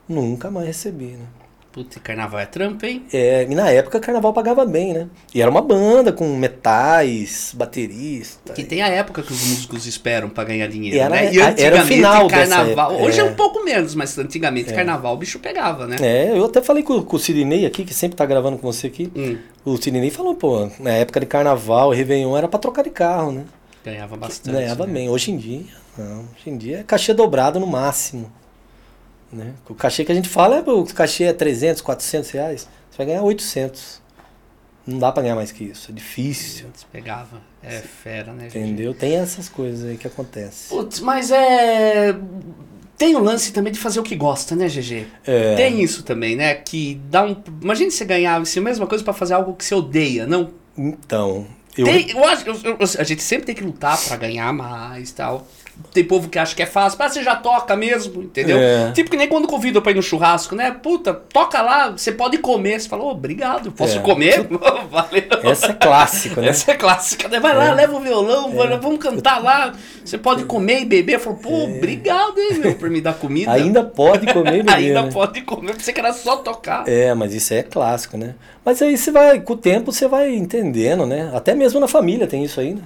nunca mais recebi, né? Putz, carnaval é trampo, hein? E na época carnaval pagava bem, né? E era uma banda com metais, baterista... Que tem a época que os músicos esperam pra ganhar dinheiro, né? E antigamente era o final carnaval... Dessa hoje é um pouco menos, mas antigamente carnaval o bicho pegava, né? Eu até falei com o Sidney aqui, que sempre tá gravando com você aqui. O Sidney falou, pô, na época de carnaval, Réveillon era pra trocar de carro, né? Ganhava bastante. Ganhava bem. Hoje em dia, não. Hoje em dia é cachê dobrado no máximo. Né? O cachê que a gente fala o cachê é 300, 400 reais, você vai ganhar 800. Não dá pra ganhar mais que isso, é difícil. Despegava, é fera, né? Entendeu? Gente? Tem essas coisas aí que acontecem. Putz, mas tem o lance também de fazer o que gosta, né, GG? Tem isso também, né? Que dá um... Imagina você ganhar a mesma coisa pra fazer algo que você odeia, não? Então... a gente sempre tem que lutar pra ganhar mais e tal. Tem povo que acha que é fácil, mas você já toca mesmo, entendeu? Tipo que nem quando convida pra ir no churrasco, né? Puta, toca lá, você pode comer. Você fala, obrigado, posso comer? Valeu. Essa é clássica, né? Essa é clássica, né? Vai lá, leva o violão, vamos cantar lá. Você pode comer e beber. Eu falo, pô, obrigado, hein, meu, por me dar comida. Ainda pode comer e beber, ainda, né? Pode comer, porque você quer só tocar. Mas isso aí é clássico, né? Mas aí você vai, com o tempo, você vai entendendo, né? Até mesmo na família tem isso aí, né?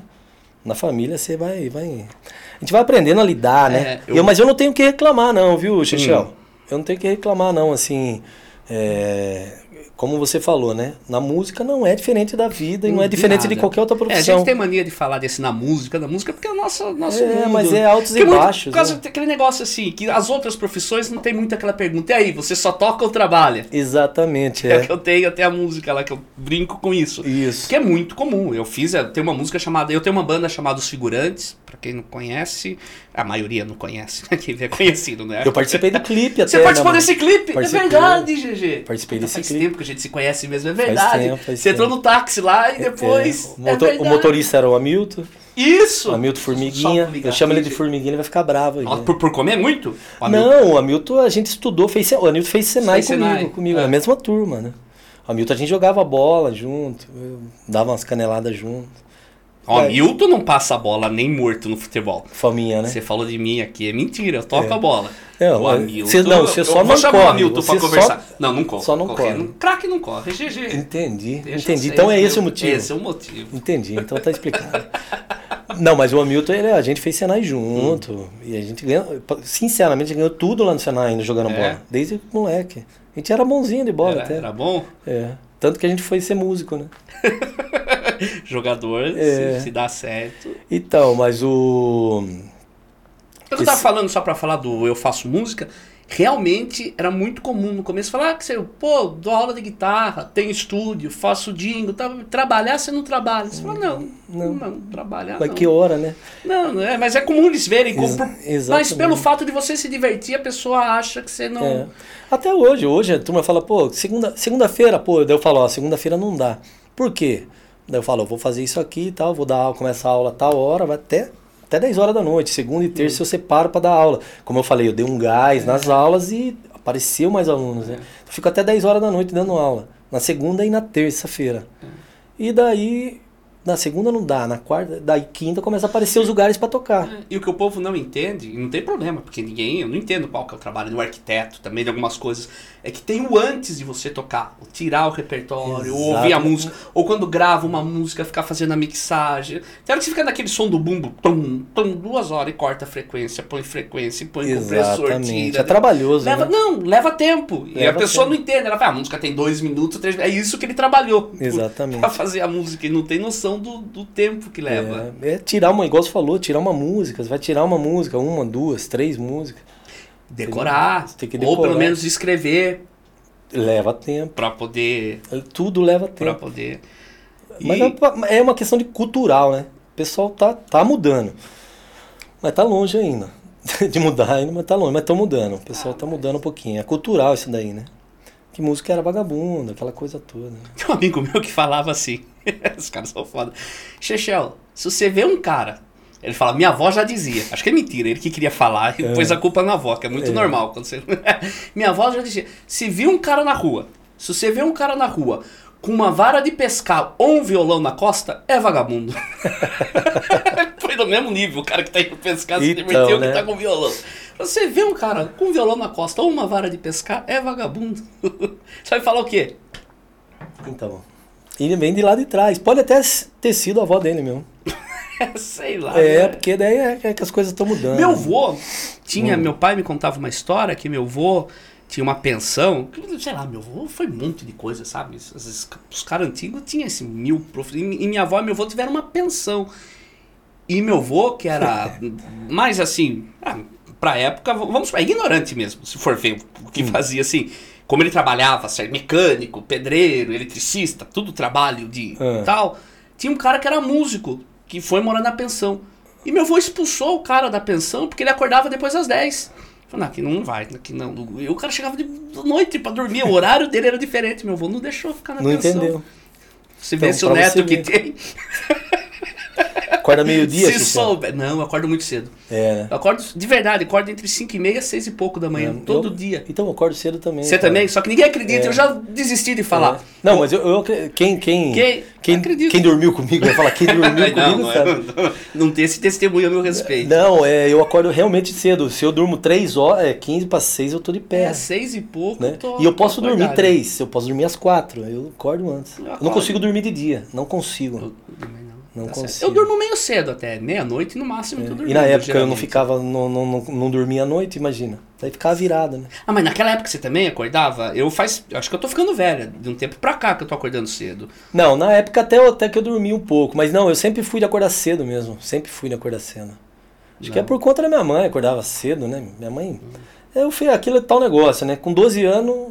Na família você vai... A gente vai aprendendo a lidar, né? Mas eu não tenho o que reclamar não, viu, Xexel? Eu não tenho que reclamar não, assim... Como você falou, né? Na música não é diferente da vida e não é diferente de qualquer outra profissão. A gente tem mania de falar desse na música porque é o nosso mundo. Mas altos e baixos. Por causa daquele negócio assim, que as outras profissões não tem muito aquela pergunta. E aí, você só toca ou trabalha? Exatamente, o que eu tenho, até a música lá, que eu brinco com isso. Isso. Que é muito comum. Eu tenho uma banda chamada Os Figurantes, pra quem não conhece. A maioria não conhece, quem é conhecido, né? Eu participei do clipe até. Você participou desse clipe? É verdade, GG. Participei desse clipe. Faz tempo que a gente se conhece mesmo, é verdade. Faz tempo. Entrou no táxi lá e depois... O motorista era o Hamilton. Isso! O Hamilton Formiguinha. Eu chamo ele de Formiguinha, ele vai ficar bravo. Nossa, por comer muito? O Hamilton, a gente estudou, o Hamilton fez Senai comigo, a mesma turma, né? Hamilton a gente jogava bola junto, dava umas caneladas junto. Ó, Hamilton não passa a bola nem morto no futebol. Faminha, né? Você falou de mim aqui, é mentira, eu toco a bola. Não, o Hamilton... Você só não corre. O Hamilton pra conversar. Não, não corre. Só não corre. Craque não corre, GG. Entendi, entendi. Então é esse o motivo. Esse é o motivo. Entendi, então tá explicado. Não, mas o Hamilton, a gente fez Senai junto. E a gente ganhou, sinceramente, a gente ganhou tudo lá no Senai ainda jogando bola. Desde moleque. A gente era bonzinho de bola até. Era bom? É. Tanto que a gente foi ser músico, né? Jogador, se dá certo. Então, mas o... Eu tava falando só pra falar do eu faço música. Realmente era muito comum no começo falar que você, pô, dou aula de guitarra, tenho estúdio, faço dingo, tá, trabalhar você não trabalha. Você fala, não, trabalhar mas não. Mas que hora, né? Não, é, mas é comum eles verem. Mas pelo fato de você se divertir, a pessoa acha que você não... É. Até hoje a turma fala, pô, segunda-feira, pô, daí eu falo, ó, segunda-feira não dá. Por quê? Daí eu falo, vou fazer isso aqui e tal, vou dar aula, começa a aula a tal hora, vai até 10 horas da noite, segunda e terça eu separo para dar aula. Como eu falei, eu dei um gás nas aulas e apareceu mais alunos, né? Eu fico até 10 horas da noite dando aula, na segunda e na terça-feira. E daí, na segunda não dá, na quarta, daí quinta começa a aparecer os lugares para tocar. E o que o povo não entende, e não tem problema, porque eu não entendo qual que é o trabalho do arquiteto, também de algumas coisas, é que tem o antes de você tocar, o tirar o repertório, ou ouvir a música, ou quando grava uma música, ficar fazendo a mixagem. Tem hora que você fica naquele som do bumbo, tum, tum, 2 horas e corta a frequência, põe compressor, tira. É trabalhoso, né? Não, leva tempo. E a pessoa não entende, ela fala, a música tem 2 minutos, 3 minutos, é isso que ele trabalhou. Exatamente. Pra fazer a música, e não tem noção do tempo que leva. É tirar uma, igual você falou, tirar uma música. Você vai tirar uma música, 1, 2, 3 músicas. Decorar. Você tem que decorar. Ou pelo menos escrever. Leva tempo. Pra poder... Tudo leva tempo. Pra poder... Mas é uma questão de cultural, né? O pessoal tá mudando. Mas tá longe ainda. De mudar ainda, mas tá longe. Mas tá mudando. O pessoal tá mudando um pouquinho. É cultural isso daí, né? Que música era vagabunda, aquela coisa toda. Tem um amigo meu que falava assim... Os caras são foda. Xexel, se você vê um cara... Ele fala, minha avó já dizia. Acho que é mentira, ele que queria falar. E pôs a culpa na avó, que é muito normal. Quando você... Minha avó já dizia. Se viu um cara na rua... Se você vê um cara na rua... Com uma vara de pescar ou um violão na costa... É vagabundo. Foi do mesmo nível. O cara que tá indo pescar se divertiu, né? Que tá com violão. Você vê um cara com um violão na costa... Ou uma vara de pescar... É vagabundo. Você vai falar o quê? Então... Ele vem de lá de trás. Pode até ter sido a avó dele mesmo. Sei lá. Porque daí é que as coisas estão mudando. Meu avô tinha... Meu pai me contava uma história que meu avô tinha uma pensão. Sei lá, meu avô foi um monte de coisa, sabe? Os caras antigos tinham esse mil... E minha avó e meu avô tiveram uma pensão. E meu avô, que era mais assim... Pra época, é ignorante mesmo, se for ver o que fazia assim... Como ele trabalhava, ser mecânico, pedreiro, eletricista, tudo trabalho de tal. Tinha um cara que era músico, que foi morar na pensão. E meu avô expulsou o cara da pensão porque ele acordava depois das 10. Falei, não, aqui não vai, aqui não. E o cara chegava de noite pra dormir, o horário dele era diferente. Meu avô não deixou ficar na pensão. Não entendeu. Você vê se o neto que tem... Acorda meio-dia? Se souber. Não, eu acordo muito cedo. Eu acordo, de verdade, acordo entre 5 e meia e 6 e pouco da manhã, todo dia. Então eu acordo cedo também. Você também? Só que ninguém acredita, eu já desisti de falar. Não, mas eu quem dormiu comigo vai falar, quem dormiu comigo, sabe? Não tem esse testemunho a meu respeito. Não, eu acordo realmente cedo. Se eu durmo 3 horas, 15 para 6 eu tô de pé. 6 e pouco, né? E eu posso dormir 3, eu posso dormir às 4, eu acordo antes. Eu não consigo dormir de dia, não consigo. Eu durmo meio cedo até, meia-noite no máximo que eu dormia. E na época geralmente. Eu não ficava, não dormia à noite, imagina. Daí ficava virada, né? Ah, mas naquela época você também acordava? Acho que eu tô ficando velha, de um tempo pra cá que eu tô acordando cedo. Não, na época até que eu dormi um pouco, mas não, eu sempre fui de acordar cedo mesmo, Acho que é por conta da minha mãe, acordava cedo, né? Minha mãe, eu fui aquilo tal negócio, né? Com 12 anos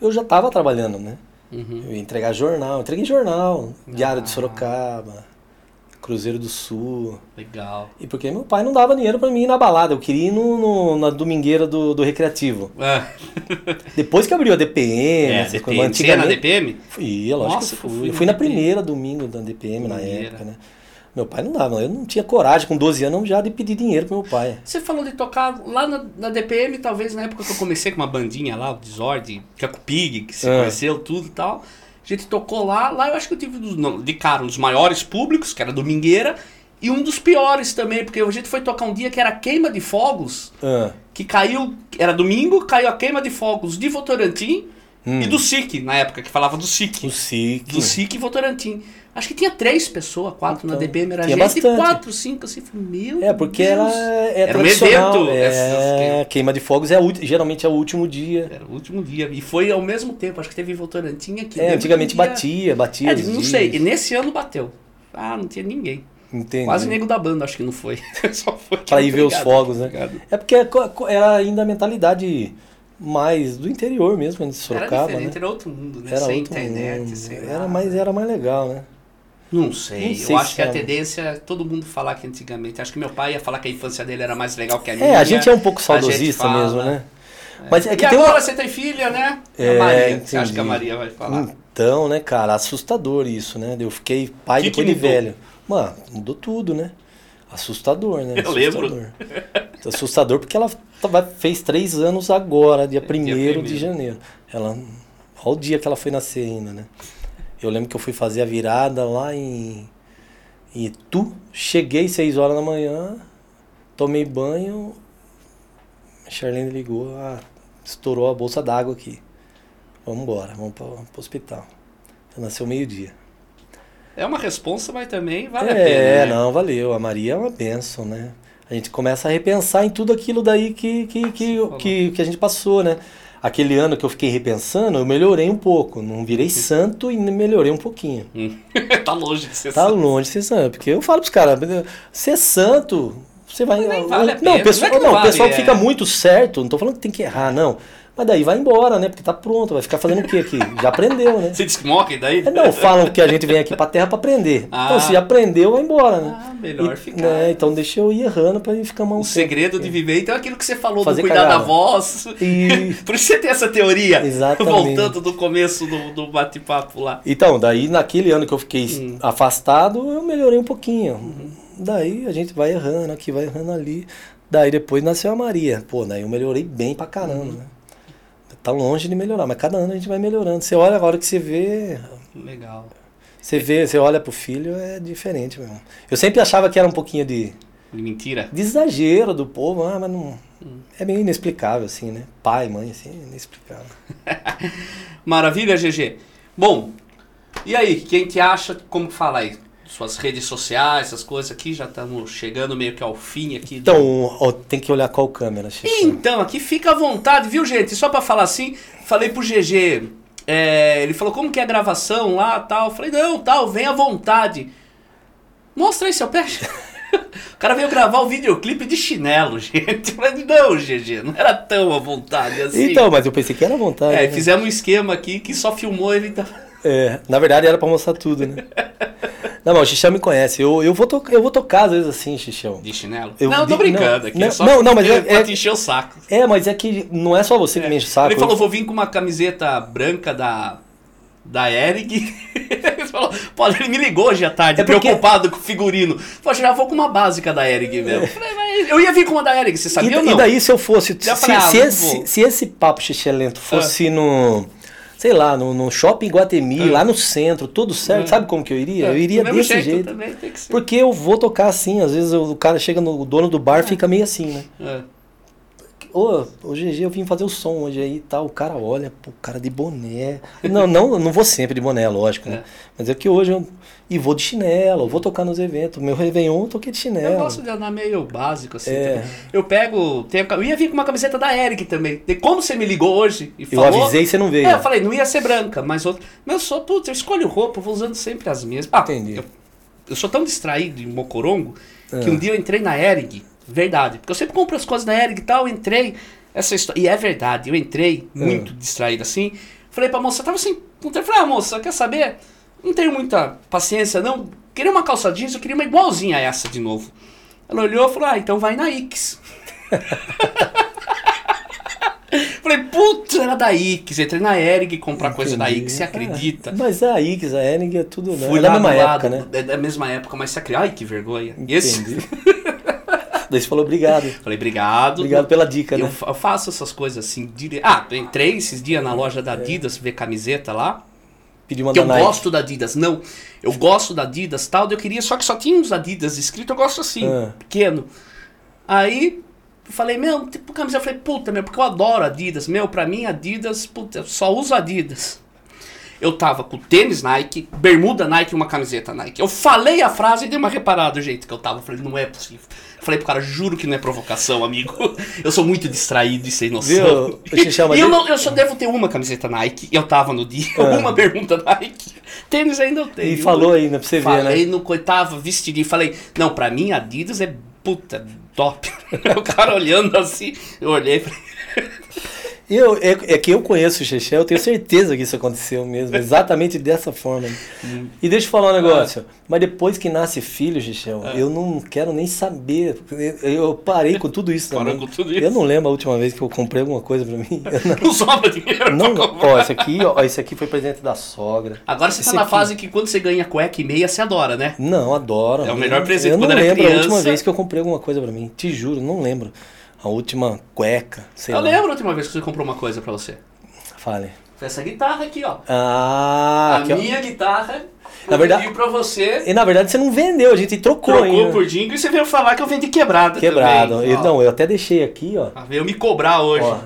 eu já tava trabalhando, né? Eu ia entregar jornal, entreguei jornal, Diário de Sorocaba... Cruzeiro do Sul. Legal. E porque meu pai não dava dinheiro pra mim ir na balada. Eu queria ir na domingueira do recreativo. Depois que abriu a DPM. Você ia na DPM? Fui, lógico que fui. Eu fui na primeira domingo da DPM na época, né? Meu pai não dava, eu não tinha coragem com 12 anos já de pedir dinheiro pro meu pai. Você falou de tocar lá na DPM, talvez na época que eu comecei com uma bandinha lá, o Desordem, Cacupig, que se conheceu, tudo e tal... gente tocou lá. Lá eu acho que eu tive de cara um dos maiores públicos, que era Domingueira, e um dos piores também, porque a gente foi tocar um dia que era queima de fogos, que caiu, era domingo, caiu a queima de fogos de Votorantim e do SIC, na época, que falava do SIC. Do SIC. Do SIC e Votorantim. Acho que tinha 3 pessoas, 4 então, na DPM, era gente, 4, 5, assim, meu É, porque Deus. Era tradicional. Um evento. É, queima de fogos geralmente é o último dia. Era o último dia, e foi ao mesmo tempo, acho que teve em Votorantim aqui. É, antigamente dia, batia não dias. Sei, e nesse ano bateu. Ah, não tinha ninguém. Entendi. Quase nego da banda, acho que não foi. Só foi pra ir ver os fogos, né? Obrigado. É porque era ainda a mentalidade mais do interior mesmo, de Sorocaba. Era diferente, né? Era outro mundo, né? Era sem internet, mundo. Sei lá. Era mais legal, né? Não sei, eu acho que a tendência é todo mundo falar que antigamente. Acho que meu pai ia falar que a infância dele era mais legal que a minha. É, a gente é um pouco saudosista mesmo, né? Mas é que e agora você tem filha, né? É, a Maria, entendi. Você acha que a Maria vai falar? Então, né, cara, assustador isso, né? Eu fiquei pai daquele velho. Mano, mudou tudo, né? Assustador, né? Eu lembro. Assustador porque ela fez 3 anos agora, dia 1º de janeiro. Ela, olha o dia que ela foi nascer ainda, né? Eu lembro que eu fui fazer a virada lá em Itu, cheguei 6 horas da manhã, tomei banho, a Charlene ligou, estourou a bolsa d'água aqui. Vamos embora, vamos pro hospital. Ela nasceu meio-dia. É uma responsa, mas também vale a pena. É, né? Não, valeu. A Maria é uma bênção, né? A gente começa a repensar em tudo aquilo daí que a gente passou, né? Aquele ano que eu fiquei repensando, eu melhorei um pouco. Não virei santo e melhorei um pouquinho. Tá longe de ser santo. Tá longe de ser santo. Porque eu falo pros caras, ser santo, você vai... O pessoal fica muito certo. Não tô falando que tem que errar, não. Mas daí vai embora, né? Porque tá pronto, vai ficar fazendo o quê aqui? Já aprendeu, né? Você desmoca daí? Não, falam que a gente vem aqui pra terra pra aprender. Então, se já aprendeu, vai embora, né? Melhor ficar. Né? Então, deixa eu ir errando pra gente ficar mal. O segredo de viver, então, é aquilo que você falou, do cuidar da voz. E... Por isso você tem essa teoria. Exatamente. Voltando do começo do bate-papo lá. Então, daí naquele ano que eu fiquei afastado, eu melhorei um pouquinho. Daí a gente vai errando aqui, vai errando ali. Daí depois nasceu a Maria. Pô, daí eu melhorei bem pra caramba, né? Tá longe de melhorar, mas cada ano a gente vai melhorando. Você olha, a hora que você vê... Legal. Você olha pro filho, é diferente mesmo. Eu sempre achava que era um pouquinho de mentira? De exagero do povo, mas não... É meio inexplicável, assim, né? Pai, mãe, assim, inexplicável. Maravilha, GG. Bom, e aí, quem te acha, como fala aí? Suas redes sociais, essas coisas aqui, já estamos chegando meio que ao fim aqui. Então, tem que olhar qual câmera, Chico. Então, aqui fica à vontade, viu, gente? Só pra falar assim, falei pro GG, ele falou, como que é a gravação lá, tal? Eu falei, não, tal, vem à vontade. Mostra aí seu pé. O cara veio gravar o videoclipe de chinelo, gente. Eu falei, não, GG, não era tão à vontade assim. Então, mas eu pensei que era à vontade. É, né? Fizemos um esquema aqui que só filmou ele... É, na verdade era pra mostrar tudo, né? Não, mas o Xixão me conhece. Eu vou tocar às vezes assim, Xixão. De chinelo? Eu tô brincando aqui. Pra te encher o saco. É, mas é que não é só você que me enche o saco. Ele falou, vou vir com uma camiseta branca da Eric. Ele falou, ele me ligou hoje à tarde, preocupado com o figurino. Poxa, já vou com uma básica da Eric mesmo. Eu ia vir com uma da Eric, você sabia ou não? E daí se eu fosse... Se esse papo xixi lento fosse no... Sei lá, no shopping Guatemi, lá no centro, tudo certo. Sabe como que eu iria? Eu iria desse jeito. Também tem que ser. Porque eu vou tocar assim, às vezes o cara chega no dono do bar, fica meio assim, né? Ô, GG, eu vim fazer o som hoje aí e tal. O cara olha, pô, cara de boné. Não vou sempre de boné, lógico, né? Mas é que hoje eu... E vou de chinelo, eu vou tocar nos eventos. Meu Réveillon eu toquei de chinelo. Eu gosto de andar meio básico, assim. Eu pego... Eu ia vir com uma camiseta da Eric também. Como você me ligou hoje e falou... Eu avisei e você não veio. Eu falei, não ia ser branca, mas outra... Mas eu sou... Putz, eu escolho roupa, eu vou usando sempre as mesmas. Entendi. Eu sou tão distraído em mocorongo que um dia eu entrei na Eric. Verdade. Porque eu sempre compro as coisas da Eric e tal, eu entrei... Essa história... E é verdade, eu entrei muito distraído assim. Falei pra moça, tava assim... Falei, moça, quer saber... Não tenho muita paciência, não. Queria uma calça jeans, eu queria uma igualzinha a essa de novo. Ela olhou e falou, então vai na Ix. Falei, putz, era da Ix. Entrei na Eric comprar coisa da Ix, você acredita? Mas a Ix, a Eric é tudo... Né? Fui lá da mesma época, né? É da mesma época, mas você acredita? Ai, que vergonha. Entendi. Daí você falou obrigado. Falei, obrigado. Obrigado pela dica, né? Eu faço essas coisas assim... Entrei esses dias na loja da Adidas, ver camiseta lá. Pediu uma da Nike. Eu gosto da Adidas, não. Eu gosto da Adidas e tal, eu queria, só que só tinha uns Adidas escrito, eu gosto assim, pequeno. Aí eu falei, meu, tipo, camisa, eu falei, puta, meu, porque eu adoro Adidas, meu, pra mim Adidas, puta, eu só uso Adidas. Eu tava com tênis Nike, bermuda Nike e uma camiseta Nike. Eu falei a frase e dei uma reparada do jeito que eu tava. Eu falei, não é possível. Eu falei pro cara, juro que não é provocação, amigo. Eu sou muito distraído e sem noção. Viu? Eu só devo ter uma camiseta Nike. Eu tava no dia, uma bermuda Nike. Tênis ainda eu tenho. E falou ainda pra você ver, né? Falei no coitava, vestidinho. Falei, não, pra mim Adidas é puta top. O cara olhando assim, eu olhei e falei... É que eu conheço o Xexel, eu tenho certeza que isso aconteceu mesmo, exatamente dessa forma. E deixa eu falar um negócio, mas depois que nasce filho, Xexel, eu não quero nem saber, eu parei com tudo isso também. Parou com tudo isso. Eu não lembro a última vez que eu comprei alguma coisa pra mim. Não sobra dinheiro não, pra comprar. Ó, esse aqui foi presente da sogra. Agora você tá na fase que quando você ganha cueca e meia, você adora, né? Não, adoro. É o melhor presente quando era criança. Eu não lembro a última vez que eu comprei alguma coisa pra mim, te juro, não lembro. A última cueca, sei lá. Eu lembro a última vez que você comprou uma coisa pra você. Fale. Foi essa guitarra aqui, ó. Ah, a minha guitarra. Na verdade, eu vendi pra você. E na verdade você não vendeu, a gente trocou ainda. Trocou por dingo e você veio falar que eu vendi quebrado. Quebrado. Não, eu até deixei aqui, ó. Veio me cobrar hoje. Ó.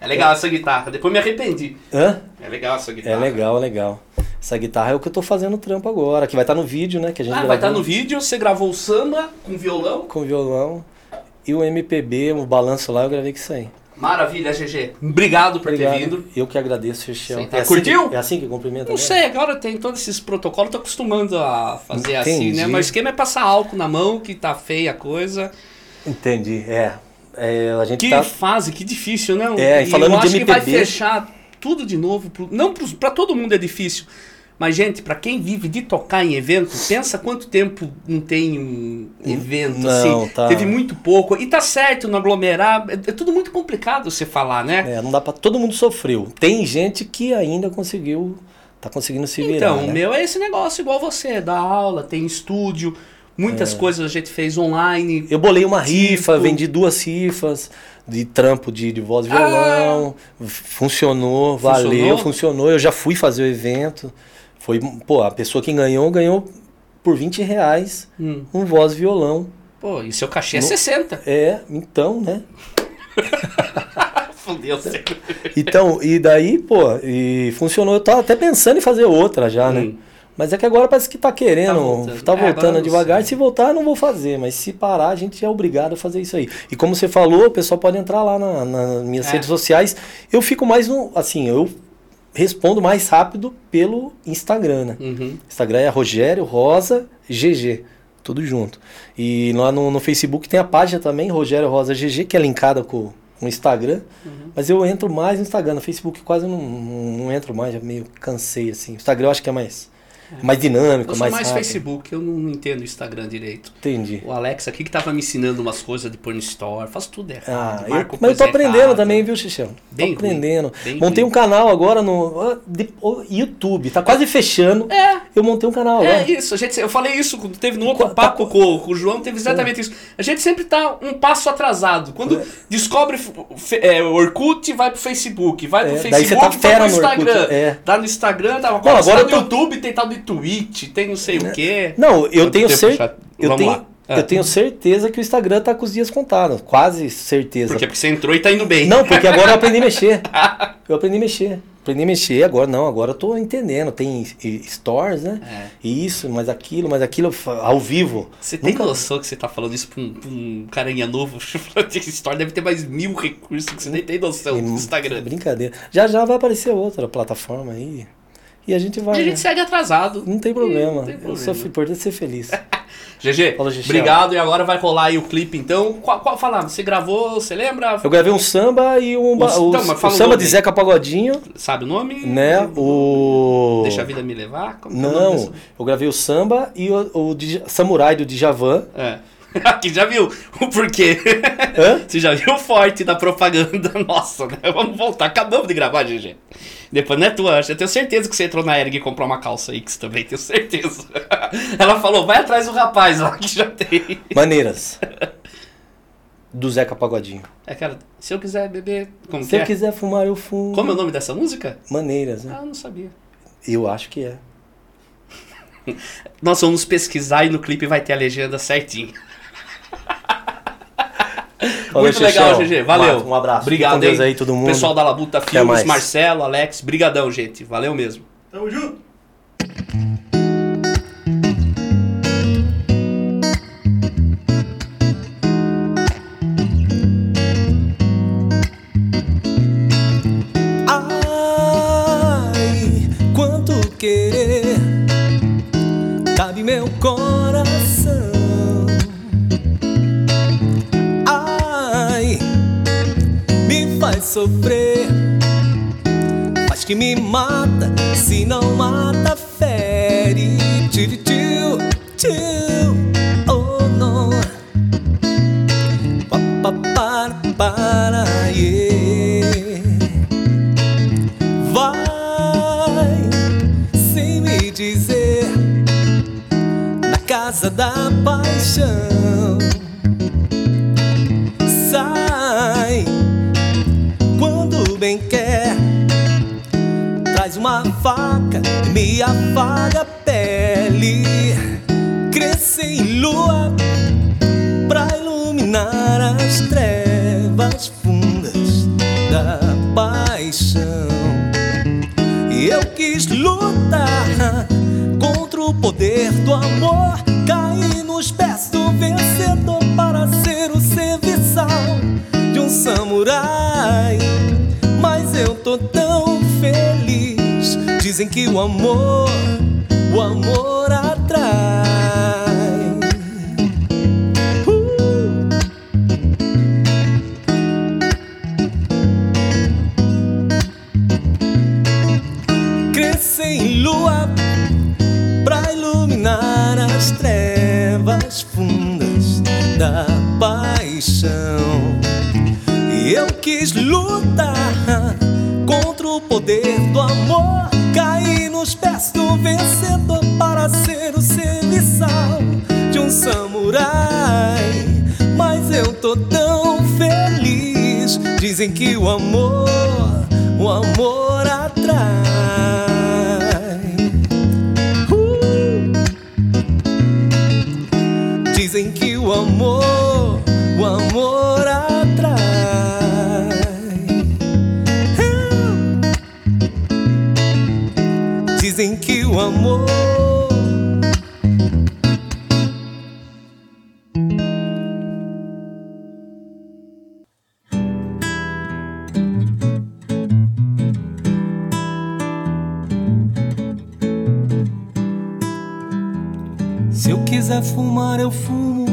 É legal essa guitarra, depois me arrependi. Hã? É legal essa guitarra. É legal, legal. Essa guitarra é o que eu tô fazendo trampo agora, que vai estar no vídeo, né? Que a gente gravou. Vai estar no vídeo, você gravou o samba com violão. Com violão. E o MPB, o balanço lá, eu gravei que isso aí. Maravilha, GG. Obrigado por ter vindo. Eu que agradeço, Xexel. Curtiu? É assim que cumprimenta? Não sei, agora tem todos esses protocolos, tô acostumando a fazer assim, né? Mas o esquema é passar álcool na mão, que tá feia a coisa. Entendi, a gente tá... Que fase, que difícil, né? E falando de MPB... Eu acho que vai fechar tudo de novo, não pra todo mundo é difícil, mas, gente, pra quem vive de tocar em evento, pensa quanto tempo não tem um evento, não, assim. Tá. Teve muito pouco. E tá certo, não aglomerar. É tudo muito complicado você falar, né? Não dá pra... Todo mundo sofreu. Tem gente que ainda conseguiu... Tá conseguindo se virar, então, né? O meu é esse negócio igual você. Dá aula, tem estúdio. Muitas coisas a gente fez online. Eu bolei uma rifa, vendi 2 rifas de trampo de voz e violão. Funcionou. Eu já fui fazer o evento. Foi, pô, a pessoa que ganhou por R$20 um voz violão. Pô, e seu cachê é 60. Então, né? Fudeu, você. Então, e daí, pô, e funcionou. Eu tava até pensando em fazer outra já, né? Mas é que agora parece que tá querendo, tá voltando devagar. Se voltar, eu não vou fazer, mas se parar, a gente é obrigado a fazer isso aí. E como você falou, o pessoal pode entrar lá nas minhas redes sociais. Eu fico mais no, assim, eu... Respondo mais rápido pelo Instagram, né? Instagram é Rogério Rosa GG, tudo junto. E lá no Facebook tem a página também, Rogério Rosa GG, que é linkada com o Instagram. Mas eu entro mais no Instagram, no Facebook quase não entro mais, já meio cansei assim. O Instagram eu acho que é mais dinâmico, mais rápido. Facebook, eu não entendo o Instagram direito. Entendi. O Alex aqui que tava me ensinando umas coisas de pôr no store, faço tudo errado. Mas eu tô aprendendo também, viu, Xexel? Tô aprendendo. Montei um canal agora no YouTube, tá quase fechando. Eu montei um canal agora. Isso, eu falei isso, teve no outro papo com o João, teve exatamente isso. A gente sempre tá um passo atrasado. Quando descobre o Orkut, vai pro Facebook, vai pro Instagram. Tá no Instagram, tá no YouTube, tem tal de Twitch, tem não sei o quê. Não, eu tenho certeza que o Instagram tá com os dias contados, quase certeza. Porque você entrou e tá indo bem. Não, porque agora eu aprendi a mexer. Agora eu tô entendendo. Tem stores, né? Isso, mas aquilo ao vivo. Você tem noção que você tá falando isso pra um carinha novo? Store deve ter mais 1000 recursos que você nem tem noção do Instagram. Brincadeira. Já vai aparecer outra plataforma aí. E a gente vai. E a gente segue atrasado. Não tem problema. Não tem problema. Só importante ser feliz. GG, obrigado. E agora vai rolar aí o clipe, então. Qual falar? Você gravou, você lembra? Eu gravei um samba e o samba de Zeca Pagodinho. Sabe o nome? Né? Deixa a vida me levar? Não, eu gravei o samba e o Samurai do Djavan. Aqui já viu o porquê. Você já viu o forte da propaganda nossa, né? Vamos voltar. Acabamos de gravar, GG. Depois não é tua, eu tenho certeza que você entrou na Eric e comprou uma calça Ix também, tenho certeza. Ela falou, vai atrás do rapaz lá que já tem. Maneiras. Do Zeca Pagodinho. Cara, se eu quiser beber, como se eu quiser fumar, eu fumo. Como é o nome dessa música? Maneiras, né? Eu não sabia. Eu acho que é. Nós vamos pesquisar e no clipe vai ter a legenda certinho. Olha, muito legal, GG. Valeu. Um abraço. Obrigado, Deus aí, todo mundo. Pessoal da Labuta Filmes, Marcelo, Alex. Brigadão, gente. Valeu mesmo. Tamo junto. Ai, quanto querer cabe meu coração. Ai, me faz sofrer, faz que me mata, se não mata fere. Tio, tio, tio, oh não. Pa, pa, para, yeah. Vai sem me dizer na casa da paixão. Sai quando bem quer, traz uma faca, me afaga a pele. Cresce em lua pra iluminar as trevas fundas da paixão. E eu quis lutar contra o poder do amor, caí nos pés do vencedor para ser o serviçal de um samurai. Mas eu tô tão feliz, dizem que o amor atrai. Cresce em lua pra iluminar as trevas fundas da paixão. E eu quis lutar contra o poder do amor, caí nos pés do vencedor para ser o serviçal de um samurai. Mas eu tô tão feliz, dizem que o amor atrai. Dizem que o amor atrai. Dizem que o amor se eu quiser fumar eu fumo,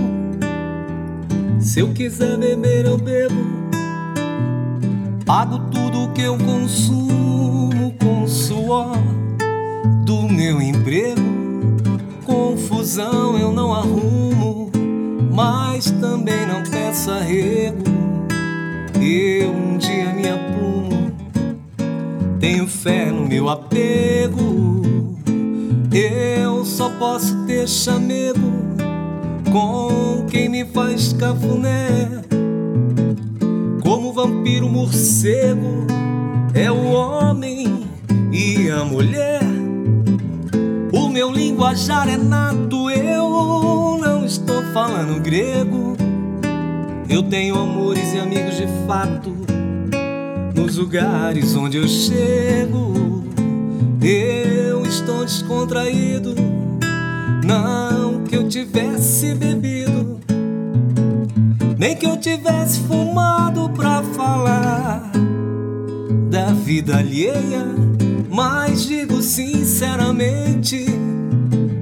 se eu quiser beber eu bebo, pago tudo que eu consumo com suor do meu emprego. Confusão eu não arrumo, mas também não peço arrego. Eu um dia me aprumo, tenho fé no meu apego. Eu só posso ter chamego com quem me faz cafuné. Como vampiro morcego é o homem e a mulher. O meu linguajar é nato, eu não estou falando grego. Eu tenho amores e amigos de fato nos lugares onde eu chego. Eu estou descontraído, não que eu tivesse bebido, nem que eu tivesse fumado pra falar da vida alheia. Mas digo sinceramente,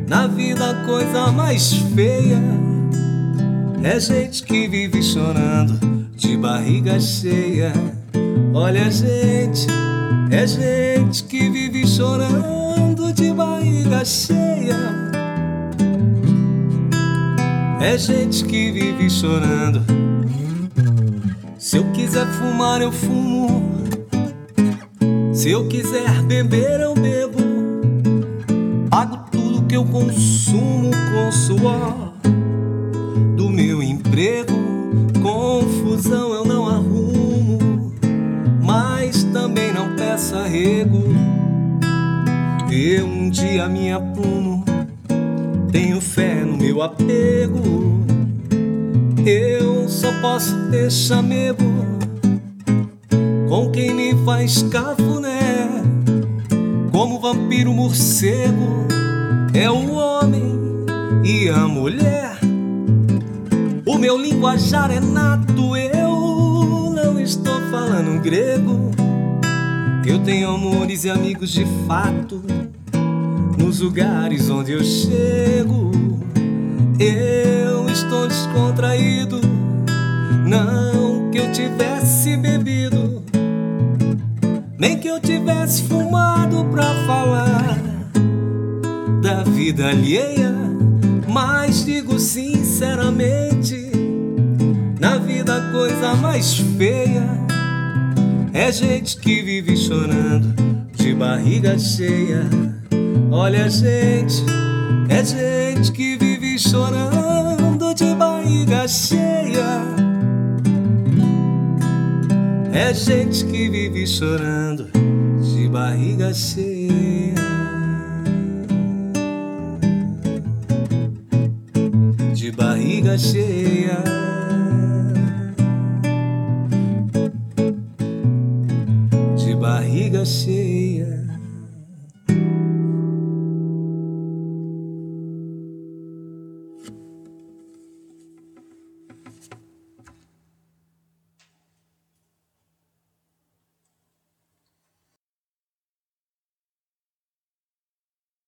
na vida a coisa mais feia é gente que vive chorando de barriga cheia. Olha gente, é gente que vive chorando de barriga cheia. É gente que vive chorando. Se eu quiser fumar eu fumo, se eu quiser beber eu bebo, pago tudo que eu consumo com suor do meu emprego. Confusão eu não arrumo, mas também não peço arrego. eu um dia me apuno. Tenho fé no meu apego. Eu só posso ter chamego com quem me faz cafuné. Como vampiro morcego é o homem e a mulher. O meu linguajar é nato, eu não estou falando grego. Eu tenho amores e amigos de fato nos lugares onde eu chego. Eu estou descontraído, não que eu tivesse bebido, nem que eu tivesse fumado pra falar da vida alheia. Mas digo sinceramente, na vida a coisa mais feia é gente que vive chorando de barriga cheia. Olha, gente, é gente que vive chorando de barriga cheia. É gente que vive chorando de barriga cheia. De barriga cheia. Barriga cheia.